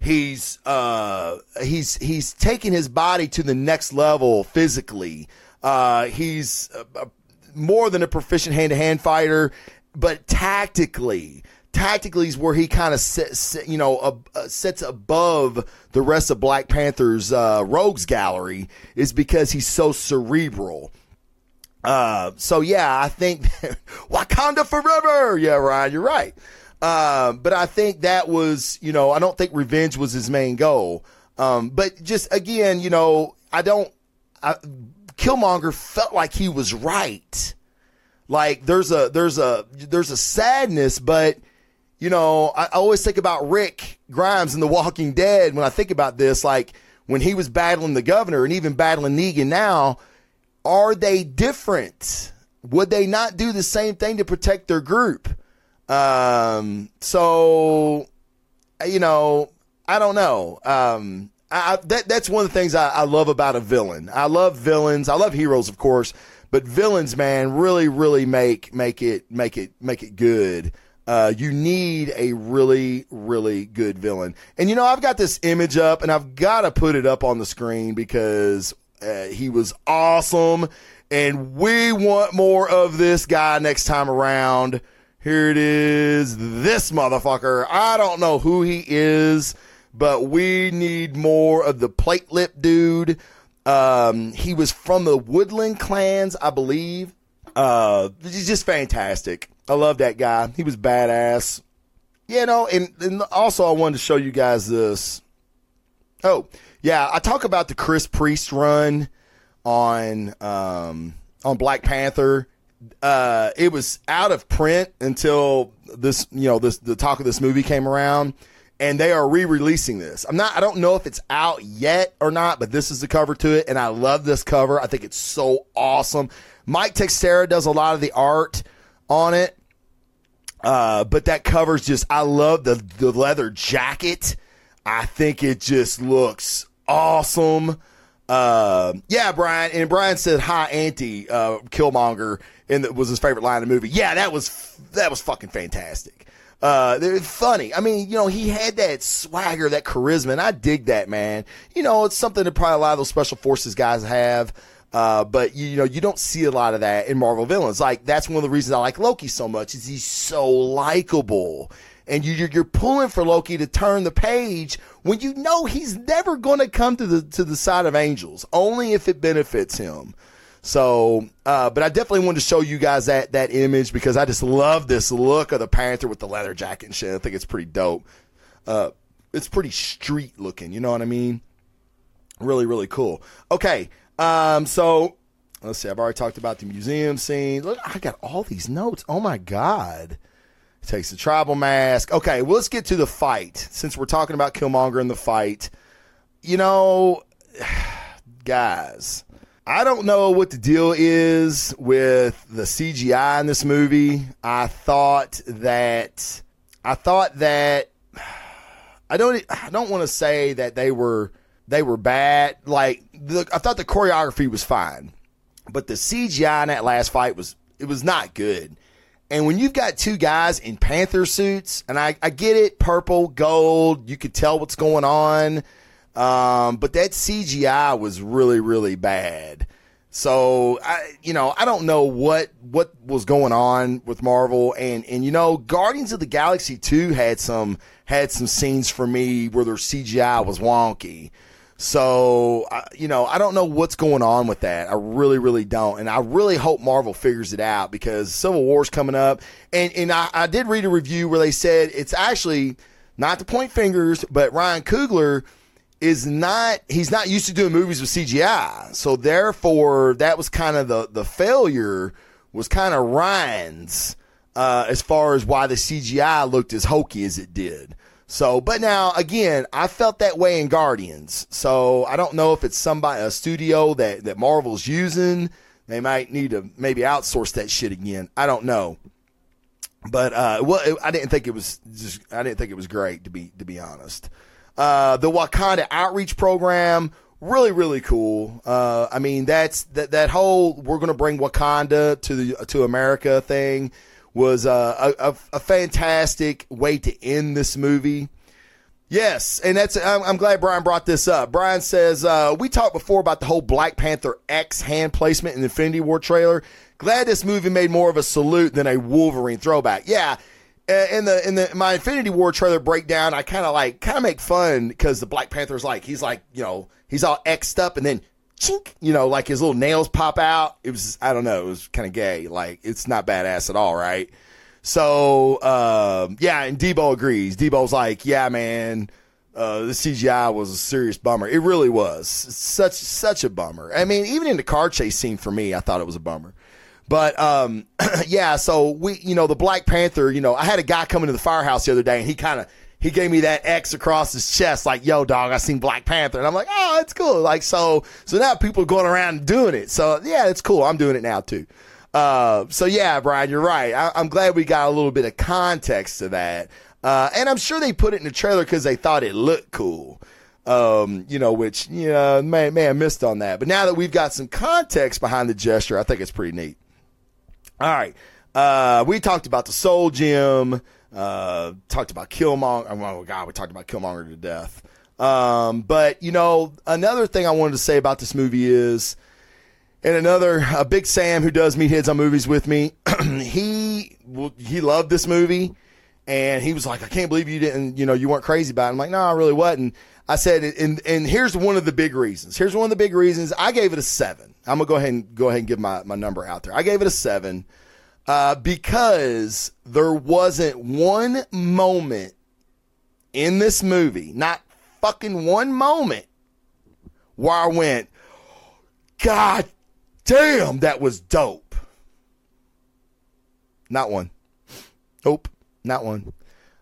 He's uh, he's he's taking his body to the next level physically. Uh, he's a, a, more than a proficient hand-to-hand fighter, but tactically, tactically is where he kind of set, set, you know uh, uh, sets above the rest of Black Panther's uh, rogues gallery is because he's so cerebral. Uh, so yeah, I think Wakanda forever. Yeah, Ryan, you're right. Uh, but I think that was, you know, I don't think revenge was his main goal. Um, but just again, you know, I don't, I, Killmonger felt like he was right. Like there's a, there's a, there's a sadness, but you know, I, I always think about Rick Grimes in The Walking Dead. When I think about this, like when he was battling the governor and even battling Negan now, are they different? Would they not do the same thing to protect their group? Um, so, you know, I don't know. Um, I, I, that, that's one of the things I, I love about a villain. I love villains. I love heroes, of course, but villains, man, really, really make make it make it make it good. Uh, you need a really, really good villain. And you know, I've got this image up, and I've got to put it up on the screen because. Uh, he was awesome, and we want more of this guy next time around. Here it is, this motherfucker. I don't know who he is, but we need more of the platelet dude. Um, he was from the Woodland clans, I believe. Uh, just fantastic. I love that guy. He was badass. You know, and, and also I wanted to show you guys this. Oh, yeah, I talk about the Chris Priest run on um, on Black Panther. Uh, it was out of print until this, you know, this the talk of this movie came around, and they are re-releasing this. I'm not, I don't know if it's out yet or not, but this is the cover to it, and I love this cover. I think it's so awesome. Mike Texera does a lot of the art on it. Uh, but that cover's just, I love the, the leather jacket. I think it just looks awesome. Uh, yeah, Brian. And Brian said, hi, Auntie, uh, Killmonger, and that was his favorite line in the movie. Yeah, that was, that was fucking fantastic. Uh, they're funny. I mean, you know, he had that swagger, that charisma, and I dig that, man. You know, it's something that probably a lot of those special forces guys have. Uh, but you know, you don't see a lot of that in Marvel villains. Like, that's one of the reasons I like Loki so much, is he's so likable. And you, you're, you're pulling for Loki to turn the page when you know he's never going to come to the to the side of angels, only if it benefits him. So, uh, but I definitely wanted to show you guys that that image because I just love this look of the Panther with the leather jacket and shit. I think it's pretty dope. Uh, it's pretty street looking, you know what I mean? Really, really cool. Okay, um, so let's see. I've already talked about the museum scene. Look, I got all these notes. Oh my god. Takes the tribal mask. Okay, well, let's get to the fight. Since we're talking about Killmonger and the fight, you know, guys, I don't know what the deal is with the C G I in this movie. I thought that, I thought that, I don't, I don't want to say that they were, they were bad. Like, the, I thought the choreography was fine, but the C G I in that last fight was, it was not good. And when you've got two guys in Panther suits, and I, I get it, purple, gold, you could tell what's going on, um, but that C G I was really, really bad. So, I, you know, I don't know what what was going on with Marvel, and, and you know, Guardians of the Galaxy two had some had some scenes for me where their C G I was wonky. So, uh, you know, I don't know what's going on with that. I really, really don't. And I really hope Marvel figures it out because Civil War's coming up. And and I, I did read a review where they said it's actually, not to point fingers, but Ryan Coogler is not, he's not used to doing movies with C G I. So, therefore, that was kind of the, the failure was kind of Ryan's uh, as far as why the C G I looked as hokey as it did. So, but now, again, I felt that way in Guardians. So, I don't know if it's somebody, a studio that, that Marvel's using. They might need to maybe outsource that shit again. I don't know. But, uh, well, it, I didn't think it was just, I didn't think it was great, to be, to be honest. Uh, the Wakanda Outreach Program, really, really cool. Uh, I mean, that's, that, that whole, we're going to bring Wakanda to the, to America thing. Was uh, a, a, a fantastic way to end this movie. Yes, and that's I'm, I'm glad Brian brought this up. Brian says, uh, we talked before about the whole Black Panther X hand placement in the Infinity War trailer. Glad this movie made more of a salute than a Wolverine throwback. Yeah, in the in the my Infinity War trailer breakdown, I kind of like kind of make fun because the Black Panther's like he's like you know he's all X'd up and then chink, you know, like his little nails pop out. It was, I don't know, it was kind of gay. Like, it's not badass at all, right? So, um, yeah, and Debo agrees. Debo's like, yeah, man, uh, the C G I was a serious bummer. It really was. Such, such a bummer. I mean, even in the car chase scene for me, I thought it was a bummer. But, um, yeah, so we, you know, the Black Panther, you know, I had a guy come into the firehouse the other day and he kind of, he gave me that X across his chest, like, yo, dog, I seen Black Panther. And I'm like, oh, it's cool. Like, so, so now people are going around and doing it. So, yeah, it's cool. I'm doing it now, too. Uh, so, yeah, Brian, you're right. I, I'm glad we got a little bit of context to that. Uh, and I'm sure they put it in the trailer because they thought it looked cool, um, you know, which, you know, may, may have missed on that. But now that we've got some context behind the gesture, I think it's pretty neat. All right. Uh, we talked about the Soul Gem. Uh, talked about Killmonger. Oh, God, we talked about Killmonger to death. Um, but, you know, another thing I wanted to say about this movie is, and another, uh, Big Sam, who does Meatheads on Movies with me, he he loved this movie, and he was like, I can't believe you didn't, you know, you weren't crazy about it. I'm like, no, I really wasn't. I said, and and here's one of the big reasons. Here's one of the big reasons. I gave it a seven. I'm going to go ahead and go ahead and give my, my number out there. I gave it a seven. Uh, because there wasn't one moment in this movie, not fucking one moment, where I went, God damn, that was dope. Not one. Nope, not one.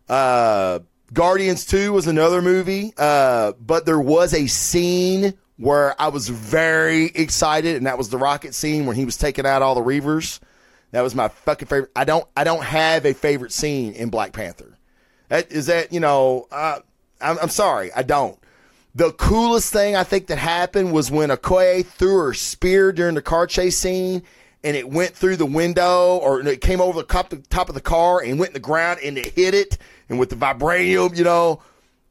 Uh, Guardians two was another movie, uh, but there was a scene where I was very excited, and that was the rocket scene when he was taking out all the Reavers. That was my fucking favorite. I don't I don't have a favorite scene in Black Panther. That, is that, you know, uh, I'm, I'm sorry, I don't. The coolest thing I think that happened was when Okoye threw her spear during the car chase scene, and it went through the window, or it came over the top, the top of the car and went in the ground, and it hit it, and with the vibranium, you know,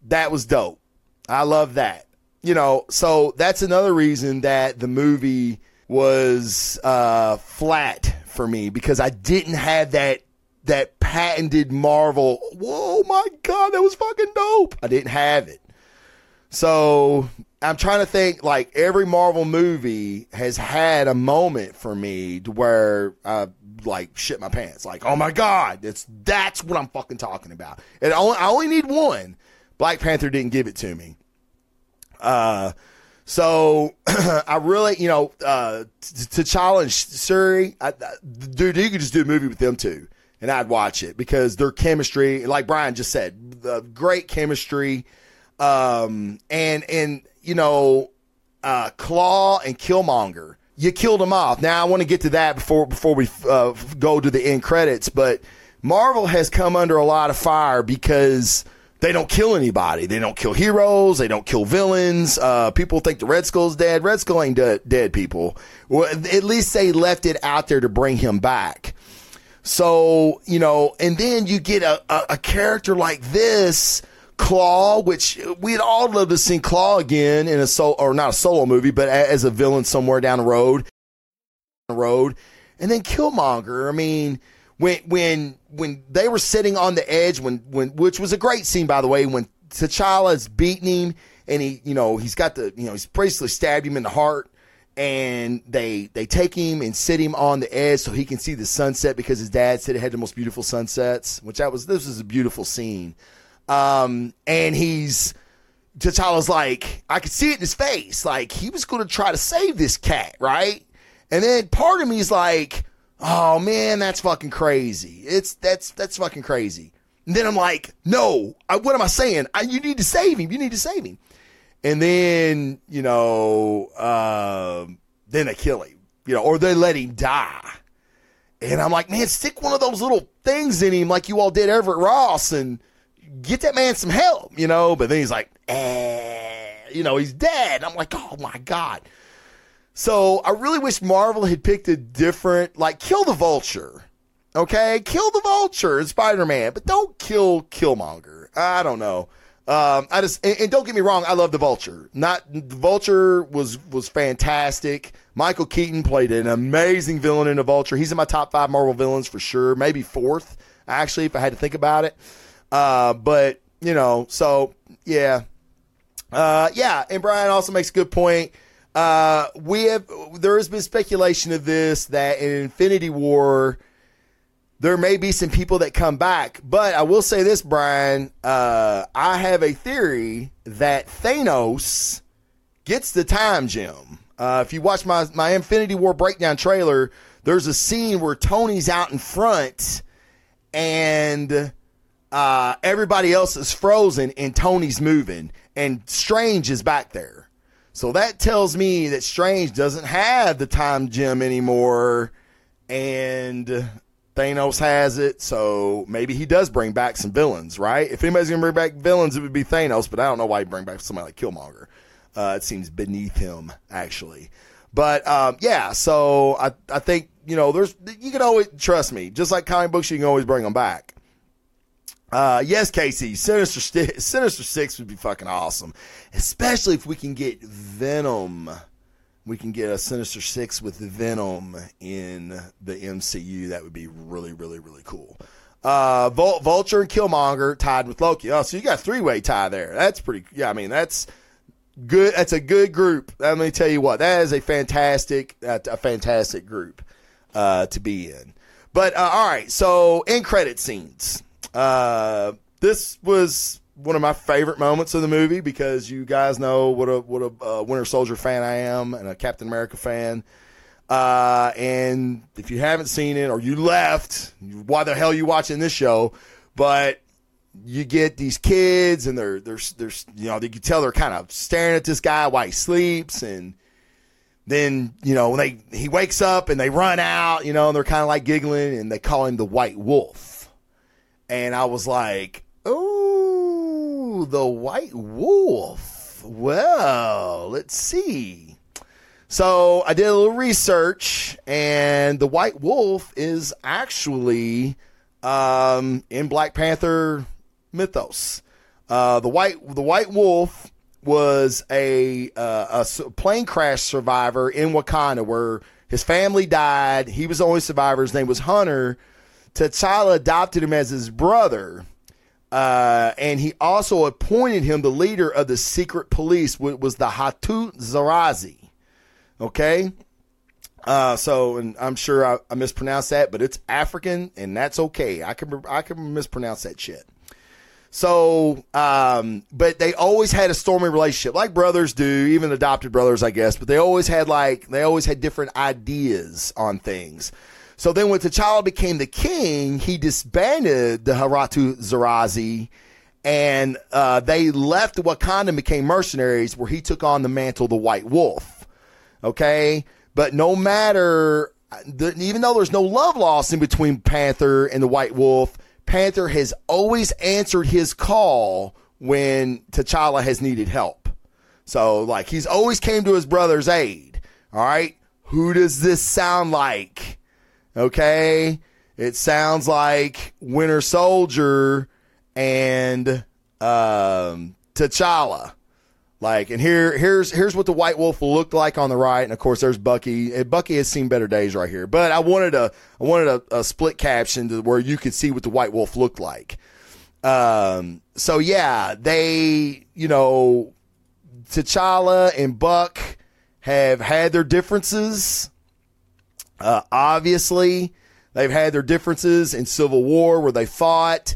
that was dope. I love that. You know, so that's another reason that the movie was uh, flat for me, because I didn't have that that patented Marvel, whoa, my God, that was fucking dope. I didn't have it. So I'm trying to think, like, every Marvel movie has had a moment for me to where I, like, shit my pants. Like, oh, my God, that's, that's what I'm fucking talking about. And I only, I only need one. Black Panther didn't give it to me. Uh, so I really, you know, uh, to challenge Shuri, I, I, dude, you could just do a movie with them two, and I'd watch it, because their chemistry, like Brian just said, the great chemistry. Um, and, and, you know, uh, Klaue and Killmonger, you killed them off. Now I want to get to that before, before we, uh, go to the end credits, but Marvel has come under a lot of fire because they don't kill anybody. They don't kill heroes. They don't kill villains. Uh, people think the Red Skull's dead. Red Skull ain't de- dead, people. Well, at least they left it out there to bring him back. So, you know, and then you get a, a, a character like this, Klaue, which we'd all love to see Klaue again in a solo, or not a solo movie, but as a villain somewhere down the road. The road, and then Killmonger. I mean, when when when they were sitting on the edge, when when which was a great scene, by the way, when T'Challa is beating him, and he, you know, he's got the, you know, he's basically stabbed him in the heart, and they they take him and sit him on the edge so he can see the sunset, because his dad said it had the most beautiful sunsets, which that was this is a beautiful scene. Um, and he's, T'Challa's like, I could see it in his face. Like, he was going to try to save this cat, right? And then part of me is like, oh man, that's fucking crazy. It's, that's, that's fucking crazy. And then I'm like, no, I, what am I saying? I, you need to save him. You need to save him. And then, you know, um, then they kill him, you know, or they let him die. And I'm like, man, stick one of those little things in him, like you all did Everett Ross, and get that man some help, you know. But then he's like, eh, you know, he's dead. I'm like, oh my God. So I really wish Marvel had picked a different, like, kill the Vulture. Okay, kill the Vulture in Spider-Man, but don't kill Killmonger. I don't know. Um, I just, and, and don't get me wrong, I love the Vulture. Not the Vulture was was fantastic. Michael Keaton played an amazing villain in the Vulture. He's in my top five Marvel villains for sure, maybe fourth actually, if I had to think about it. Uh, but you know, so yeah, uh, yeah. And Brian also makes a good point. Uh, we have, there has been speculation of this, that in Infinity War, there may be some people that come back, but I will say this, Brian, uh, I have a theory that Thanos gets the time gem. Uh, if you watch my, my Infinity War breakdown trailer, there's a scene where Tony's out in front and, Uh, everybody else is frozen and Tony's moving, and Strange is back there. So that tells me that Strange doesn't have the time gem anymore, and Thanos has it. So maybe he does bring back some villains, right? If anybody's going to bring back villains, it would be Thanos, but I don't know why he'd bring back somebody like Killmonger. Uh, it seems beneath him, actually. But, um, yeah, so I, I think, you know, there's, you can always, trust me, just like comic books, you can always bring them back. Uh, yes, Casey, Sinister, St- Sinister Six would be fucking awesome. Especially if we can get Venom. We can get a Sinister Six with Venom in the M C U. That would be really, really, really cool. Uh, Vul- Vulture and Killmonger tied with Loki. Oh, so you got a three-way tie there. That's pretty, yeah, I mean, that's good. That's a good group. Let me tell you what, that is a fantastic, uh, a fantastic group, uh, to be in. But, uh, all right, so end credit scenes. Uh, this was one of my favorite moments of the movie, because you guys know what a what a uh, Winter Soldier fan I am, and a Captain America fan. Uh, and if you haven't seen it, or you left, why the hell are you watching this show? But you get these kids, and they're they're they're you know, you can tell they're kind of staring at this guy while he sleeps, and Then, you know, when they he wakes up and they run out, you know, and they're kind of like giggling, and they call him the White Wolf. And I was like, oh, the White Wolf. Well, let's see. So I did a little research, and the White Wolf is actually um, in Black Panther mythos. Uh, the White the White Wolf was a, uh, a plane crash survivor in Wakanda, where his family died. He was the only survivor. His name was Hunter. T'Challa adopted him as his brother, uh, and he also appointed him the leader of the secret police, which was the Hatu Zarazi. Okay? Uh, so, and I'm sure I, I mispronounced that, but it's African, and that's okay. I can, I can mispronounce that shit. So, um, but they always had a stormy relationship, like brothers do, even adopted brothers, I guess. But they always had like, they always had different ideas on things. So then when T'Challa became the king, he disbanded the Hatu Zarazi, and uh, they left Wakanda and became mercenaries, where he took on the mantle of the White Wolf. Okay? But no matter, even though there's no love lost in between Panther and the White Wolf, Panther has always answered his call when T'Challa has needed help. So, like, he's always came to his brother's aid. All right? Who does this sound like? Okay? It sounds like Winter Soldier and um, T'Challa. Like, and here, here's here's what the White Wolf looked like on the right, and of course there's Bucky. And Bucky has seen better days right here. But I wanted a I wanted a, a split caption to where you could see what the White Wolf looked like. Um, so yeah, they, you know, T'Challa and Buck have had their differences. Uh, obviously, they've had their differences in Civil War where they fought.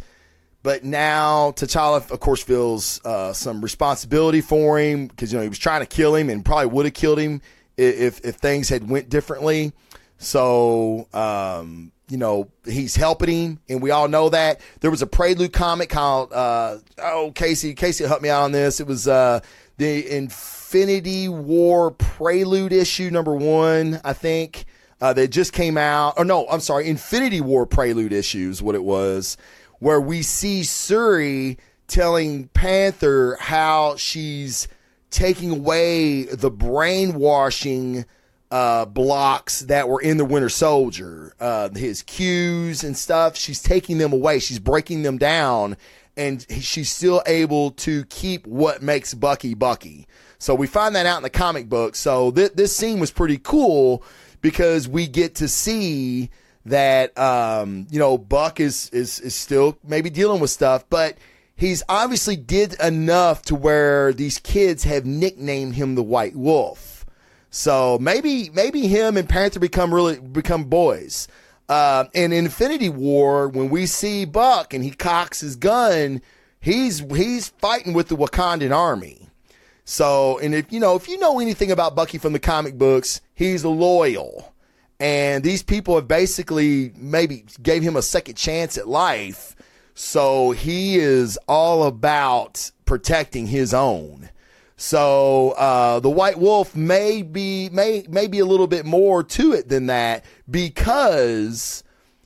But now T'Challa, of course, feels uh, some responsibility for him, because, you know, he was trying to kill him and probably would have killed him if, if things had went differently. So, um, you know, he's helping him, and we all know that. There was a Prelude comic called, uh, oh, Casey, Casey helped me out on this. It was uh, the Infinity War Prelude issue number one, I think, uh, that just came out. Or no, I'm sorry, Infinity War Prelude issue is what it was, where we see Shuri telling Panther how she's taking away the brainwashing uh, blocks that were in the Winter Soldier. Uh, his cues and stuff, she's taking them away. She's breaking them down, and she's still able to keep what makes Bucky Bucky. So we find that out in the comic book. So th- this scene was pretty cool, because we get to see that, um, you know, Buck is, is, is still maybe dealing with stuff, but he's obviously did enough to where these kids have nicknamed him the White Wolf. So maybe, maybe him and Panther become really become boys. Uh, in Infinity War, when we see Buck and he cocks his gun, he's, he's fighting with the Wakandan army. So, and if, you know, if you know anything about Bucky from the comic books, he's loyal. And these people have basically maybe gave him a second chance at life. So he is all about protecting his own. So uh, the White Wolf may be, may, may be a little bit more to it than that, because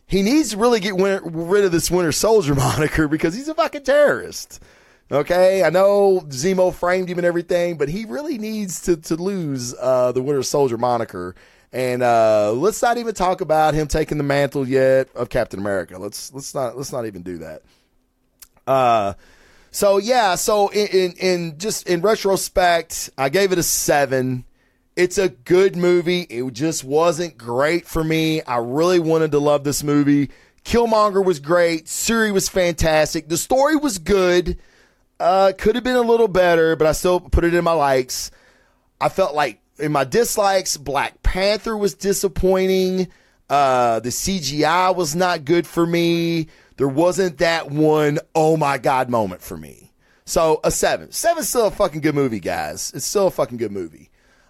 he needs to really get win- rid of this Winter Soldier moniker, because he's a fucking terrorist. Okay, I know Zemo framed him and everything, but he really needs to, to lose uh, the Winter Soldier moniker. And uh, let's not even talk about him taking the mantle yet of Captain America. Let's let's not let's not even do that. Uh, so yeah, so in, in in just in retrospect, I gave it a seven. It's a good movie. It just wasn't great for me. I really wanted to love this movie. Killmonger was great. Shuri was fantastic. The story was good. Uh, could have been a little better, but I still put it in my likes. I felt like, in my dislikes, Black Panther was disappointing. Uh, the C G I was not good for me. There wasn't that one, oh my God, moment for me. So a seven. Seven's still a fucking good movie, guys. It's still a fucking good movie.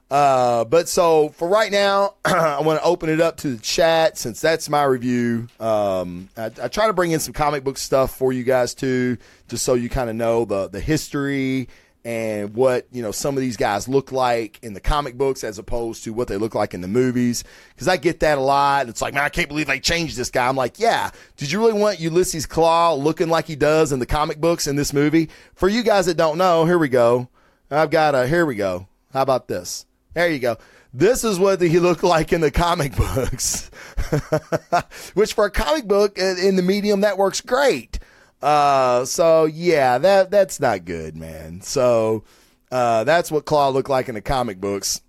Uh, but so for right now, I want to open it up to the chat, since that's my review. Um, I, I try to bring in some comic book stuff for you guys too, just so you kind of know the the history and what, you know, some of these guys look like in the comic books as opposed to what they look like in the movies. Because I get that a lot. It's like, man, I can't believe they changed this guy. I'm like, yeah, did you really want Ulysses Klaue looking like he does in the comic books in this movie? For you guys that don't know, here we go. I've got a, here we go. How about this? There you go. This is what he looked like in the comic books, which for a comic book in the medium, that works great. Uh, so yeah, that, that's not good, man. So, uh, that's what Klaue looked like in the comic books.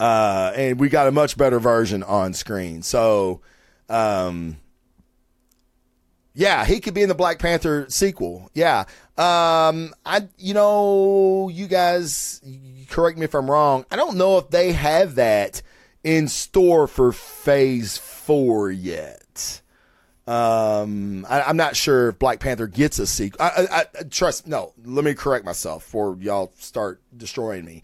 Uh, and we got a much better version on screen. So, um, yeah, he could be in the Black Panther sequel. Yeah. Um, I, you know, you guys correct me if I'm wrong. I don't know if they have that in store for phase four yet. Um, I, I'm not sure if Black Panther gets a sequel. I, I, I trust. No, let me correct myself before y'all start destroying me.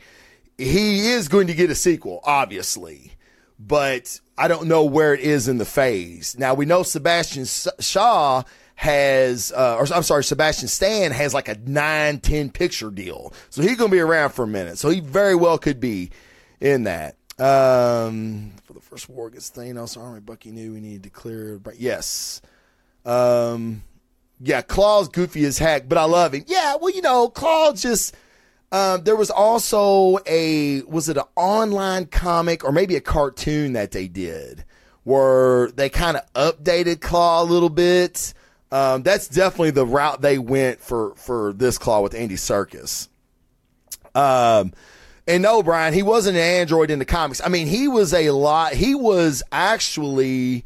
He is going to get a sequel, obviously, but I don't know where it is in the phase. Now we know Sebastian Shaw has, uh, or I'm sorry, Sebastian Stan has like a nine, ten picture deal. So he's going to be around for a minute. So he very well could be in that. Um, for the first war against Thanos, Army Bucky knew we needed to clear. But yes, um, yeah, Claw's goofy as heck, but I love him. Yeah, well, you know, Klaue just. Um, there was also a was it an online comic or maybe a cartoon that they did where they kind of updated Klaue a little bit. Um, that's definitely the route they went for for this Klaue with Andy Serkis. Um. And no, Brian, he wasn't an android in the comics. I mean, he was a lot. He was actually,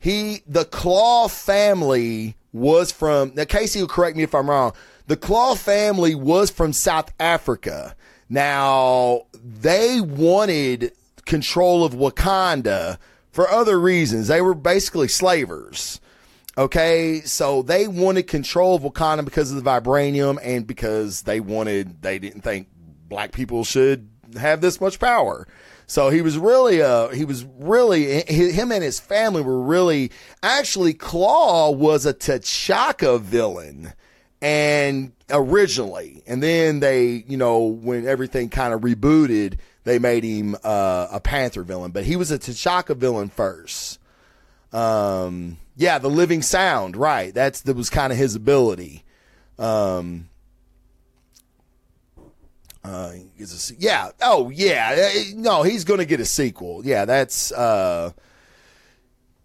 he, the Klaue family was from, now Casey will correct me if I'm wrong. The Klaue family was from South Africa. Now, they wanted control of Wakanda for other reasons. They were basically slavers. Okay, so they wanted control of Wakanda because of the vibranium and because they wanted, they didn't think Black people should have this much power. So he was really, uh, he was really, he, him and his family were really, actually Klaue was a T'Chaka villain and originally, and then they, you know, when everything kind of rebooted, they made him, uh, a Panther villain, but he was a T'Chaka villain first. Um, yeah, the living sound, right. That's, that was kind of his ability. Um, Uh, a, yeah. Oh, yeah. No, he's going to get a sequel. Yeah, that's. Uh,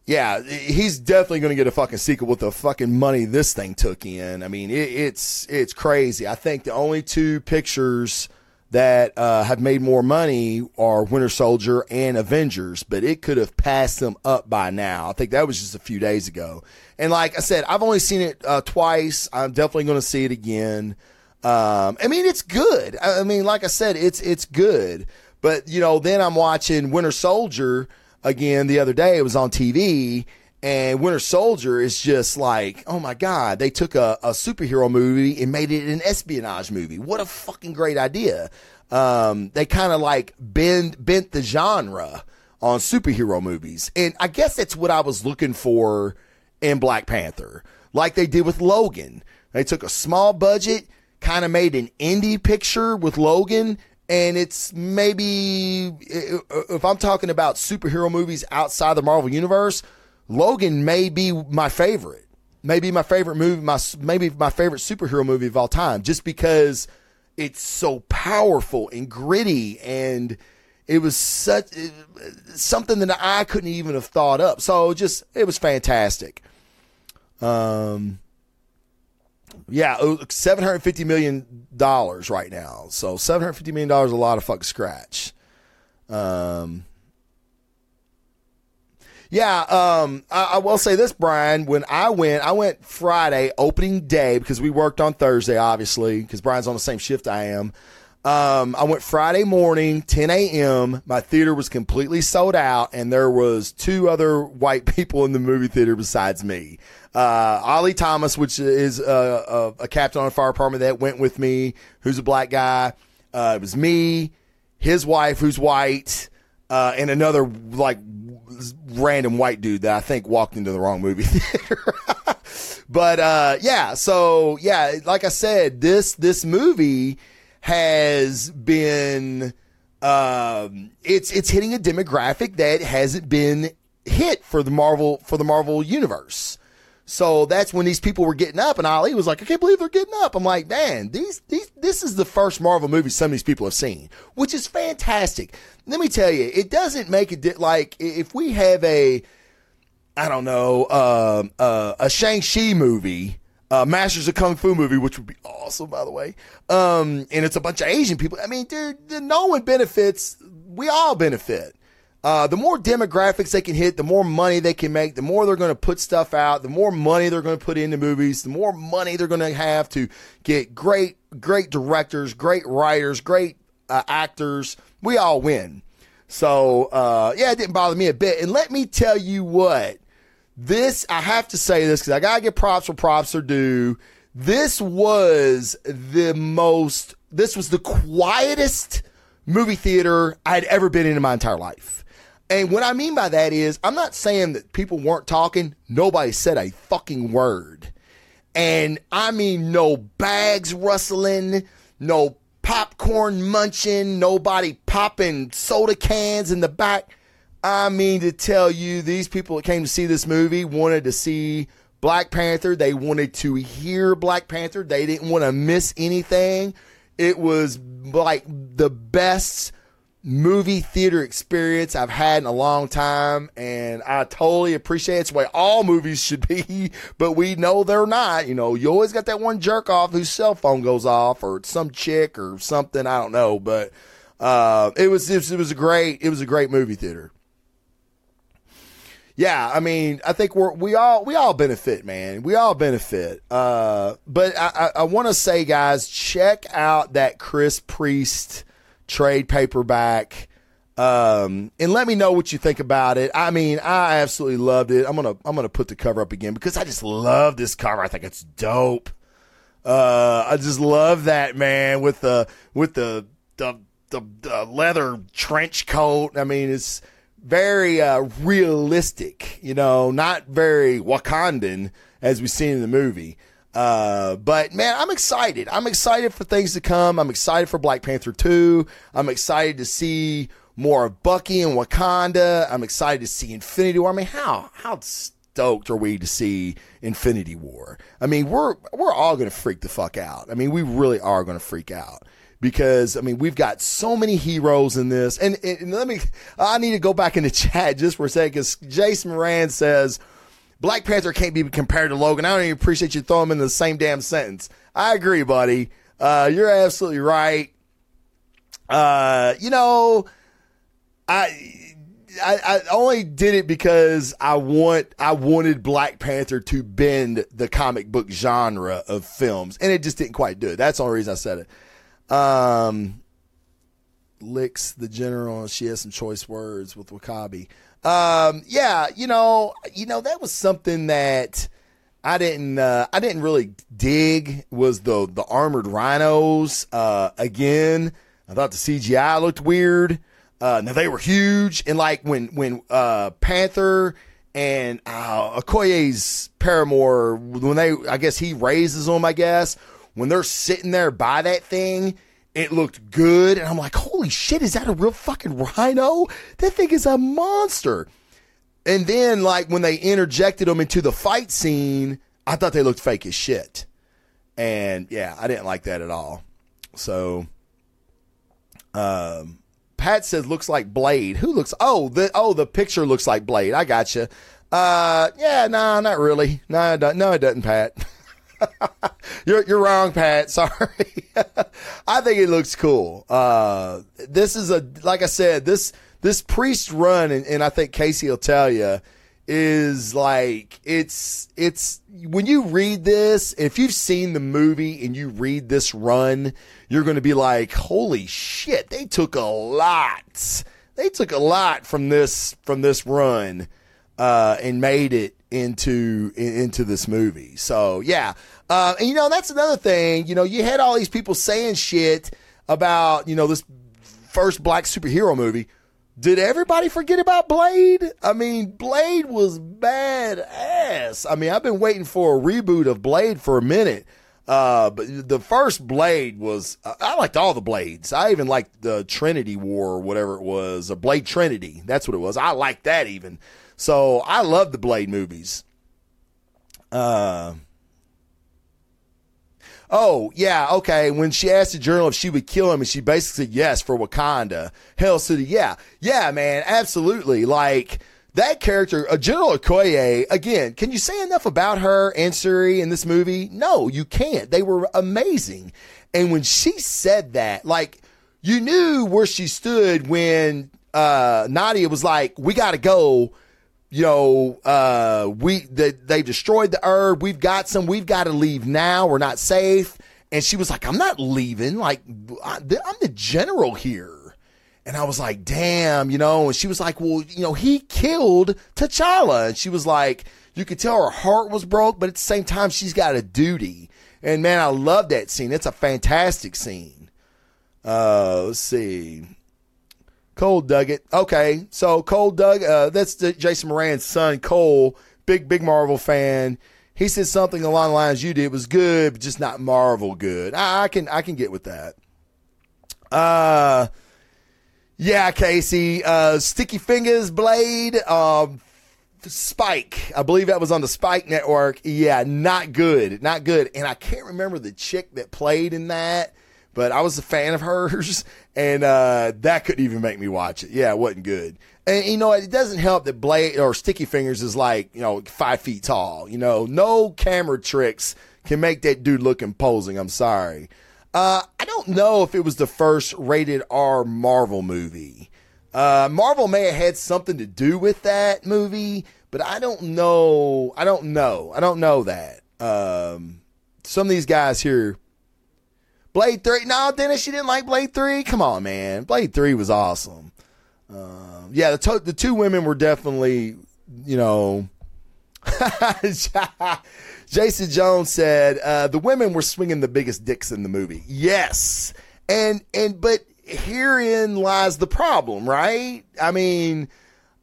yeah, he's definitely going to get a fucking sequel with the fucking money this thing took in. I mean, it, it's it's crazy. I think the only two pictures that uh, have made more money are Winter Soldier and Avengers, but it could have passed them up by now. I think that was just a few days ago. And like I said, I've only seen it uh, twice. I'm definitely going to see it again. Um, I mean, it's good. I mean, like I said, it's, it's good, but you know, then I'm watching Winter Soldier again the other day. It was on T V and Winter Soldier is just like, oh my God, they took a, a superhero movie and made it an espionage movie. What a fucking great idea. Um, they kind of like bend, bent the genre on superhero movies. And I guess that's what I was looking for in Black Panther. Like they did with Logan. They took a small budget, kind of made an indie picture with Logan, and it's maybe, if I'm talking about superhero movies outside the Marvel universe, Logan may be my favorite, maybe my favorite movie, my maybe my favorite superhero movie of all time, just because it's so powerful and gritty, and it was such something that I couldn't even have thought up. So just it was fantastic. Um. Yeah, seven hundred fifty million dollars right now. So seven hundred fifty million dollars is a lot of fuck scratch. Um, yeah, um, I, I will say this, Brian. When I went, I went Friday, opening day, because we worked on Thursday, obviously, because Brian's on the same shift I am. Um, I went Friday morning, ten a.m. My theater was completely sold out, and there was two other white people in the movie theater besides me. Uh, Ollie Thomas, which is a, a, a captain on a fire department that went with me, who's a black guy. Uh, it was me, his wife, who's white, uh, and another like random white dude that I think walked into the wrong movie theater. But, uh, yeah. So yeah, like I said, this, this movie has been um, it's it's hitting a demographic that hasn't been hit for the Marvel for the Marvel universe. So that's when these people were getting up, and Ali was like, I can't believe they're getting up. I'm like, man, these, these, this is the first Marvel movie some of these people have seen, which is fantastic. Let me tell you, it doesn't make it di- like if we have a, I don't know, uh, uh, a Shang-Chi movie, a Masters of Kung Fu movie, which would be awesome, by the way. Um, and it's a bunch of Asian people. I mean, dude, no one benefits. We all benefit. Uh, the more demographics they can hit, the more money they can make, the more they're going to put stuff out, the more money they're going to put into movies, the more money they're going to have to get great, great directors, great writers, great uh, actors. We all win. So, uh, yeah, it didn't bother me a bit. And let me tell you what, this, I have to say this because I got to get props where props are due. This was the most, this was the quietest movie theater I'd ever been in in my entire life. And what I mean by that is, I'm not saying that people weren't talking. Nobody said a fucking word. And I mean, no bags rustling, no popcorn munching, nobody popping soda cans in the back. I mean, to tell you, these people that came to see this movie wanted to see Black Panther. They wanted to hear Black Panther. They didn't want to miss anything. It was like the best movie theater experience I've had in a long time, and I totally appreciate it. It's the way all movies should be, but we know they're not. You know, you always got that one jerk off whose cell phone goes off, or it's some chick or something. I don't know, but uh, it was it was, it was a great it was a great movie theater. Yeah, I mean, I think we're we all we all benefit, man. We all benefit. Uh, but I, I, I want to say, guys, check out that Chris Priest trade paperback, um and let me know what you think about it. I mean, I absolutely loved it. I'm gonna I'm gonna put the cover up again because I just love this cover. I think it's dope. uh I just love that, man, with the with the the, the, the leather trench coat. I mean, it's very uh realistic, you know, not very Wakandan as we've seen in the movie. Uh, but man, I'm excited. I'm excited for things to come. I'm excited for Black Panther two. I'm excited to see more of Bucky and Wakanda. I'm excited to see Infinity War. I mean, how, how stoked are we to see Infinity War? I mean, we're, we're all going to freak the fuck out. I mean, we really are going to freak out because, I mean, we've got so many heroes in this. And, and, and let me, I need to go back in the chat just for a second because Jason Moran says, Black Panther can't be compared to Logan. I don't even appreciate you throwing him in the same damn sentence. I agree, buddy. Uh, you're absolutely right. Uh, you know, I, I I only did it because I want I wanted Black Panther to bend the comic book genre of films, and it just didn't quite do it. That's the only reason I said it. Um, Licks the general. She has some choice words with Wakabi. Um, yeah, you know, you know, that was something that I didn't, uh, I didn't really dig was the, the armored rhinos. Uh, again, I thought the C G I looked weird. Uh, now they were huge. And like when, when, uh, Panther and, uh, Okoye's paramour, when they, I guess he raises them, I guess when they're sitting there by that thing, it looked good, and I'm like, holy shit, is that a real fucking rhino? That thing is a monster. And then, like, when they interjected them into the fight scene, I thought they looked fake as shit. And, yeah, I didn't like that at all. So, um, Pat says, looks like Blade. Who looks? Oh, the oh the picture looks like Blade. I gotcha. Uh, yeah, no, nah, not really. No, it doesn't, no, it doesn't, Pat. you're you're wrong, Pat. Sorry. I think it looks cool. Uh, this is a like I said, this this Priest run, and, and I think Casey will tell you, is like it's it's when you read this, if you've seen the movie and you read this run, you're going to be like, holy shit, they took a lot. They took a lot from this from this run, uh, and made it into into this movie. So yeah, uh and you know, that's another thing. You know, you had all these people saying shit about, you know, this first black superhero movie. Did everybody forget about Blade? I mean, Blade was badass. I mean, I've been waiting for a reboot of Blade for a minute. Uh, but the first Blade was, I liked all the Blades. I even liked the Trinity War or whatever it was, or Blade Trinity. That's what it was. I liked that even. So I love the Blade movies. Uh, oh, yeah, okay. When she asked the Journal if she would kill him, and she basically said yes for Wakanda. Hell City, yeah. Yeah, man, absolutely. Like, that character, General Okoye, again, can you say enough about her and Shuri in this movie? No, you can't. They were amazing. And when she said that, like, you knew where she stood when uh, Nadia was like, we got to go. You know, uh, we they, they destroyed the herb. We've got some. We've got to leave now. We're not safe. And she was like, I'm not leaving. Like, I'm the general here. And I was like, damn, you know. And she was like, well, you know, he killed T'Challa. And she was like, you could tell her heart was broke, but at the same time, she's got a duty. And, man, I love that scene. It's a fantastic scene. Uh, let's see. Cole dug it. Okay, so Cole dug, uh, that's the Jason Moran's son, Cole, big, big Marvel fan. He said something along the lines you did. It was good, but just not Marvel good. I, I can I can get with that. Uh, yeah, Casey, uh, Sticky Fingers, Blade, uh, Spike. I believe that was on the Spike Network. Yeah, not good, not good. And I can't remember the chick that played in that. But I was a fan of hers, and uh, that couldn't even make me watch it. Yeah, it wasn't good. And, you know, it doesn't help that Blade or Sticky Fingers is like, you know, five feet tall. You know, no camera tricks can make that dude look imposing. I'm sorry. Uh, I don't know if it was the first rated R Marvel movie. Uh, Marvel may have had something to do with that movie, but I don't know. I don't know. I don't know that. Um, some of these guys here. Blade three. No, Dennis, you didn't like Blade three? Come on, man. Blade three was awesome. Um, yeah, the, to- the two women were definitely, you know. Jason Jones said, uh, the women were swinging the biggest dicks in the movie. Yes. And, and, but herein lies the problem, right? I mean,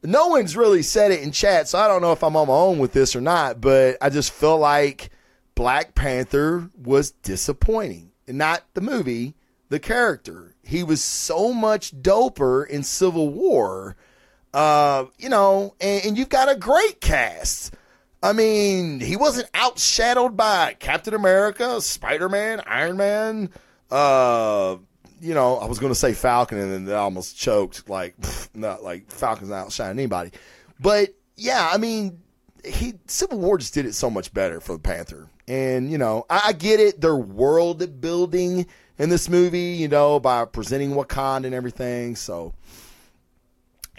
no one's really said it in chat, so I don't know if I'm on my own with this or not, but I just feel like Black Panther was disappointing. Not the movie, the character. He was so much doper in Civil War, uh, you know, and, and you've got a great cast. I mean, he wasn't outshadowed by Captain America, Spider-Man, Iron Man, uh, you know, I was going to say Falcon and then that almost choked, like, pff, not like Falcon's not outshining anybody. But, yeah, I mean, he Civil War just did it so much better for the Panther. And, you know, I, I get it. They're world building in this movie, you know, by presenting Wakanda and everything. So,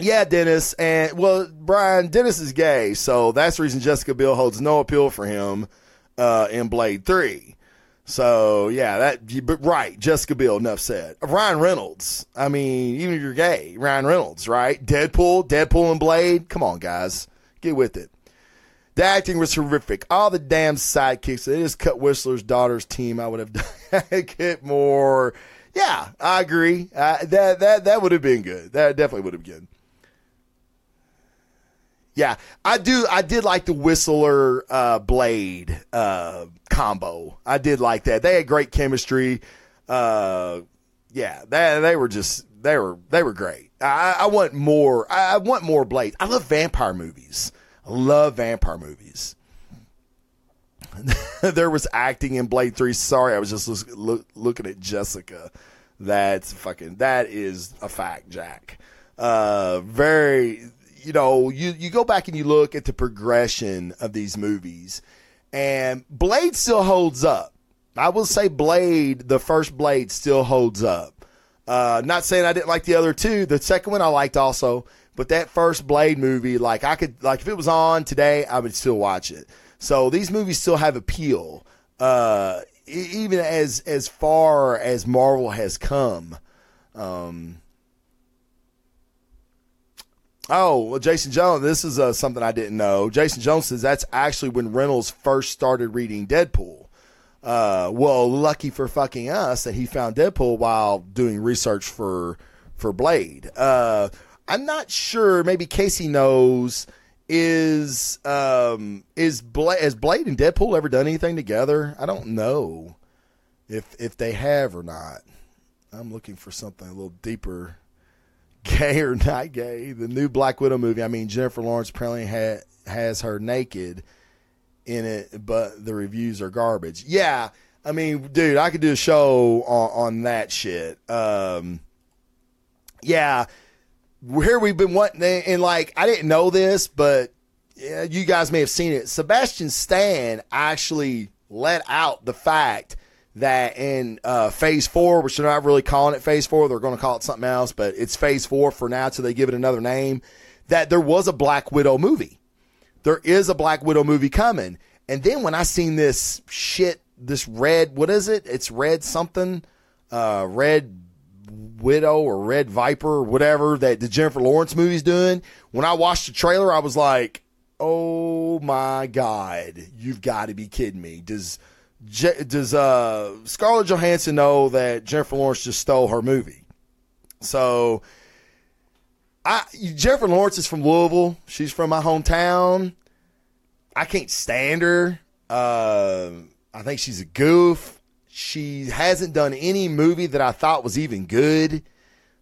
yeah, Dennis. And, well, Brian, Dennis is gay. So that's the reason Jessica Biel holds no appeal for him uh, in Blade three. So, yeah, that, but right. Jessica Biel, enough said. Ryan Reynolds. I mean, even if you're gay, Ryan Reynolds, right? Deadpool, Deadpool and Blade. Come on, guys. Get with it. The acting was horrific. All the damn sidekicks. They just cut Whistler's daughter's team. I would have done it more. Yeah, I agree. Uh, that that that would have been good. That definitely would have been good. Yeah, I do. I did like the Whistler uh, Blade uh, combo. I did like that. They had great chemistry. Uh, yeah, they they were just they were they were great. I, I want more. I, I want more Blade. I love vampire movies. I love vampire movies. There was acting in Blade three. Sorry, I was just look, look, looking at Jessica. That's fucking, that is a fact, Jack. Uh, very, you know, you, you go back and you look at the progression of these movies, and Blade still holds up. I will say Blade, the first Blade still holds up. Uh, not saying I didn't like the other two. The second one I liked also. But that first Blade movie, like I could, like if it was on today, I would still watch it. So these movies still have appeal, uh, even as as far as Marvel has come. Um, oh, well, Jason Jones, this is uh, something I didn't know. Jason Jones says that's actually when Reynolds first started reading Deadpool. Uh, well, lucky for fucking us that he found Deadpool while doing research for for Blade. Uh, I'm not sure, maybe Casey knows is um is Bla- has Blade and Deadpool ever done anything together? I don't know if if they have or not. I'm looking for something a little deeper. Gay or not gay? The new Black Widow movie. I mean, Jennifer Lawrence apparently ha- has her naked in it, but the reviews are garbage. Yeah, I mean, dude, I could do a show on, on that shit. Um, yeah, here we've been wanting, and like, I didn't know this, but yeah, you guys may have seen it. Sebastian Stan actually let out the fact that in uh, phase four, which they're not really calling it phase four, they're going to call it something else, but it's phase four for now till they give it another name, that there was a Black Widow movie. There is a Black Widow movie coming. And then when I seen this shit, this red, what is it? It's red something, uh, red Widow or red Viper or whatever that the Jennifer Lawrence movie's doing. When I watched the trailer, I was like, oh my God, you've got to be kidding me. Does... Je- does uh, Scarlett Johansson know that Jennifer Lawrence just stole her movie? So, I Jennifer Lawrence is from Louisville. She's from my hometown. I can't stand her. Uh, I think she's a goof. She hasn't done any movie that I thought was even good.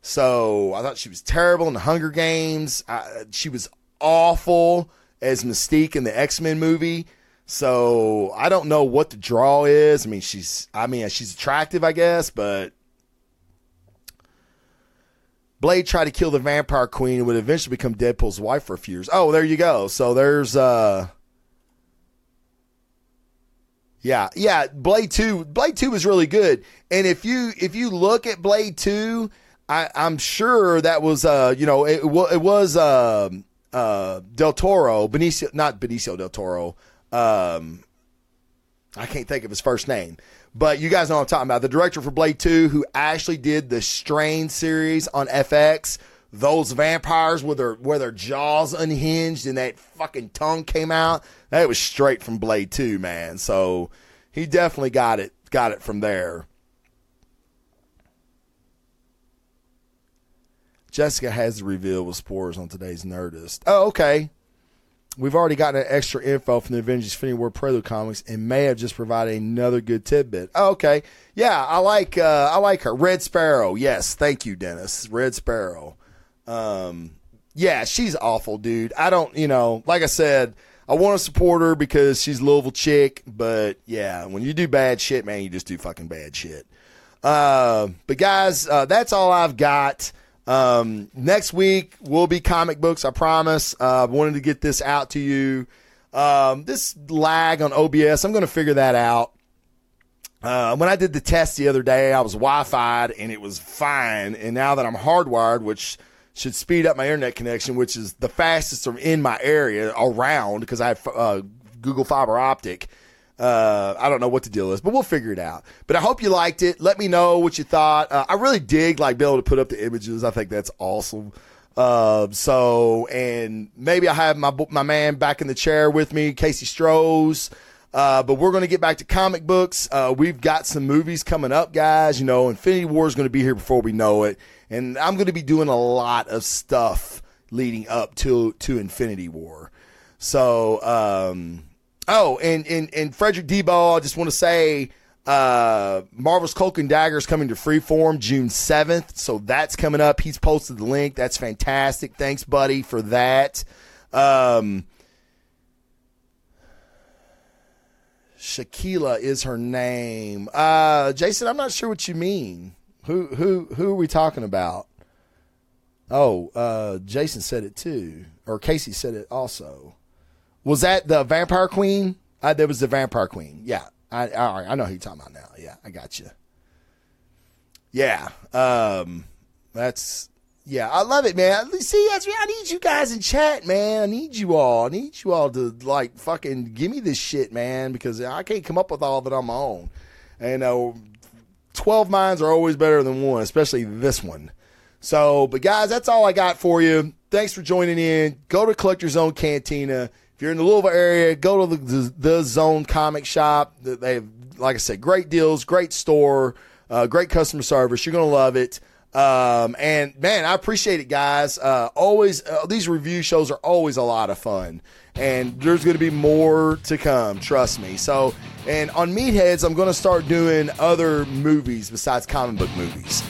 So, I thought she was terrible in The Hunger Games. I, she was awful as Mystique in the X-Men movie. So I don't know what the draw is. I mean, she's, I mean, she's attractive, I guess, but Blade tried to kill the vampire queen and would eventually become Deadpool's wife for a few years. Oh, there you go. So there's, uh, yeah, yeah. Blade two, Blade two was really good. And if you, if you look at Blade two, I, I'm sure that was, uh, you know, it, it was, um, uh, uh, Del Toro, Benicio, not Benicio Del Toro. Um, I can't think of his first name, but you guys know what I'm talking about. The director for Blade two, who actually did the Strain series on F X, those vampires with their, where their jaws unhinged and that fucking tongue came out. That was straight from Blade two, man. So he definitely got it, got it from there. Jessica has the reveal with spores on today's Nerdist. Oh, okay. We've already gotten extra info from the Avengers Infinity War Prelude comics and may have just provided another good tidbit. Oh, okay. Yeah, I like uh, I like her. Red Sparrow. Yes, thank you, Dennis. Red Sparrow. Um, yeah, she's awful, dude. I don't, you know, like I said, I want to support her because she's a Louisville chick. But, yeah, when you do bad shit, man, you just do fucking bad shit. Uh, but, guys, uh, that's all I've got. Um, next week will be comic books. I promise. I uh, wanted to get this out to you. Um, this lag on O B S, I'm going to figure that out. Uh, when I did the test the other day, I was Wi-Fi'd and it was fine. And now that I'm hardwired, which should speed up my internet connection, which is the fastest in my area around because I have uh, Google Fiber Optic. Uh, I don't know what the deal is, but we'll figure it out. But I hope you liked it. Let me know what you thought. Uh, I really dig like being able to put up the images. I think that's awesome. Uh, so, and maybe I have my, my man back in the chair with me, Casey Strohs. Uh, but we're going to get back to comic books. Uh, we've got some movies coming up, guys. You know, Infinity War is going to be here before we know it. And I'm going to be doing a lot of stuff leading up to, to Infinity War. So, um, Oh, and, and, and Frederick Deball, I just want to say uh, Marvel's Cloak and Dagger is coming to Freeform June seventh, so that's coming up. He's posted the link. That's fantastic. Thanks, buddy, for that. Um, Shaquila is her name. Uh, Jason, I'm not sure what you mean. Who who who are we talking about? Oh, uh, Jason said it too, or Casey said it also. Was that the Vampire Queen? Uh, there was the Vampire Queen. Yeah. I, I I know who you're talking about now. Yeah, I got you. Yeah. Um, that's, yeah, I love it, man. See, that's, I need you guys in chat, man. I need you all. I need you all to, like, fucking give me this shit, man, because I can't come up with all that on my own. And uh, twelve minds are always better than one, especially this one. So, but, guys, that's all I got for you. Thanks for joining in. Go to Collector's Own Cantina. If you're in the Louisville area, go to the, the, the Zone Comic Shop. They have, like I said, great deals, great store, uh, great customer service. You're going to love it. Um, and man, I appreciate it, guys. Uh, always, uh, these review shows are always a lot of fun, and there's going to be more to come. Trust me. So, and on Meatheads, I'm going to start doing other movies besides comic book movies.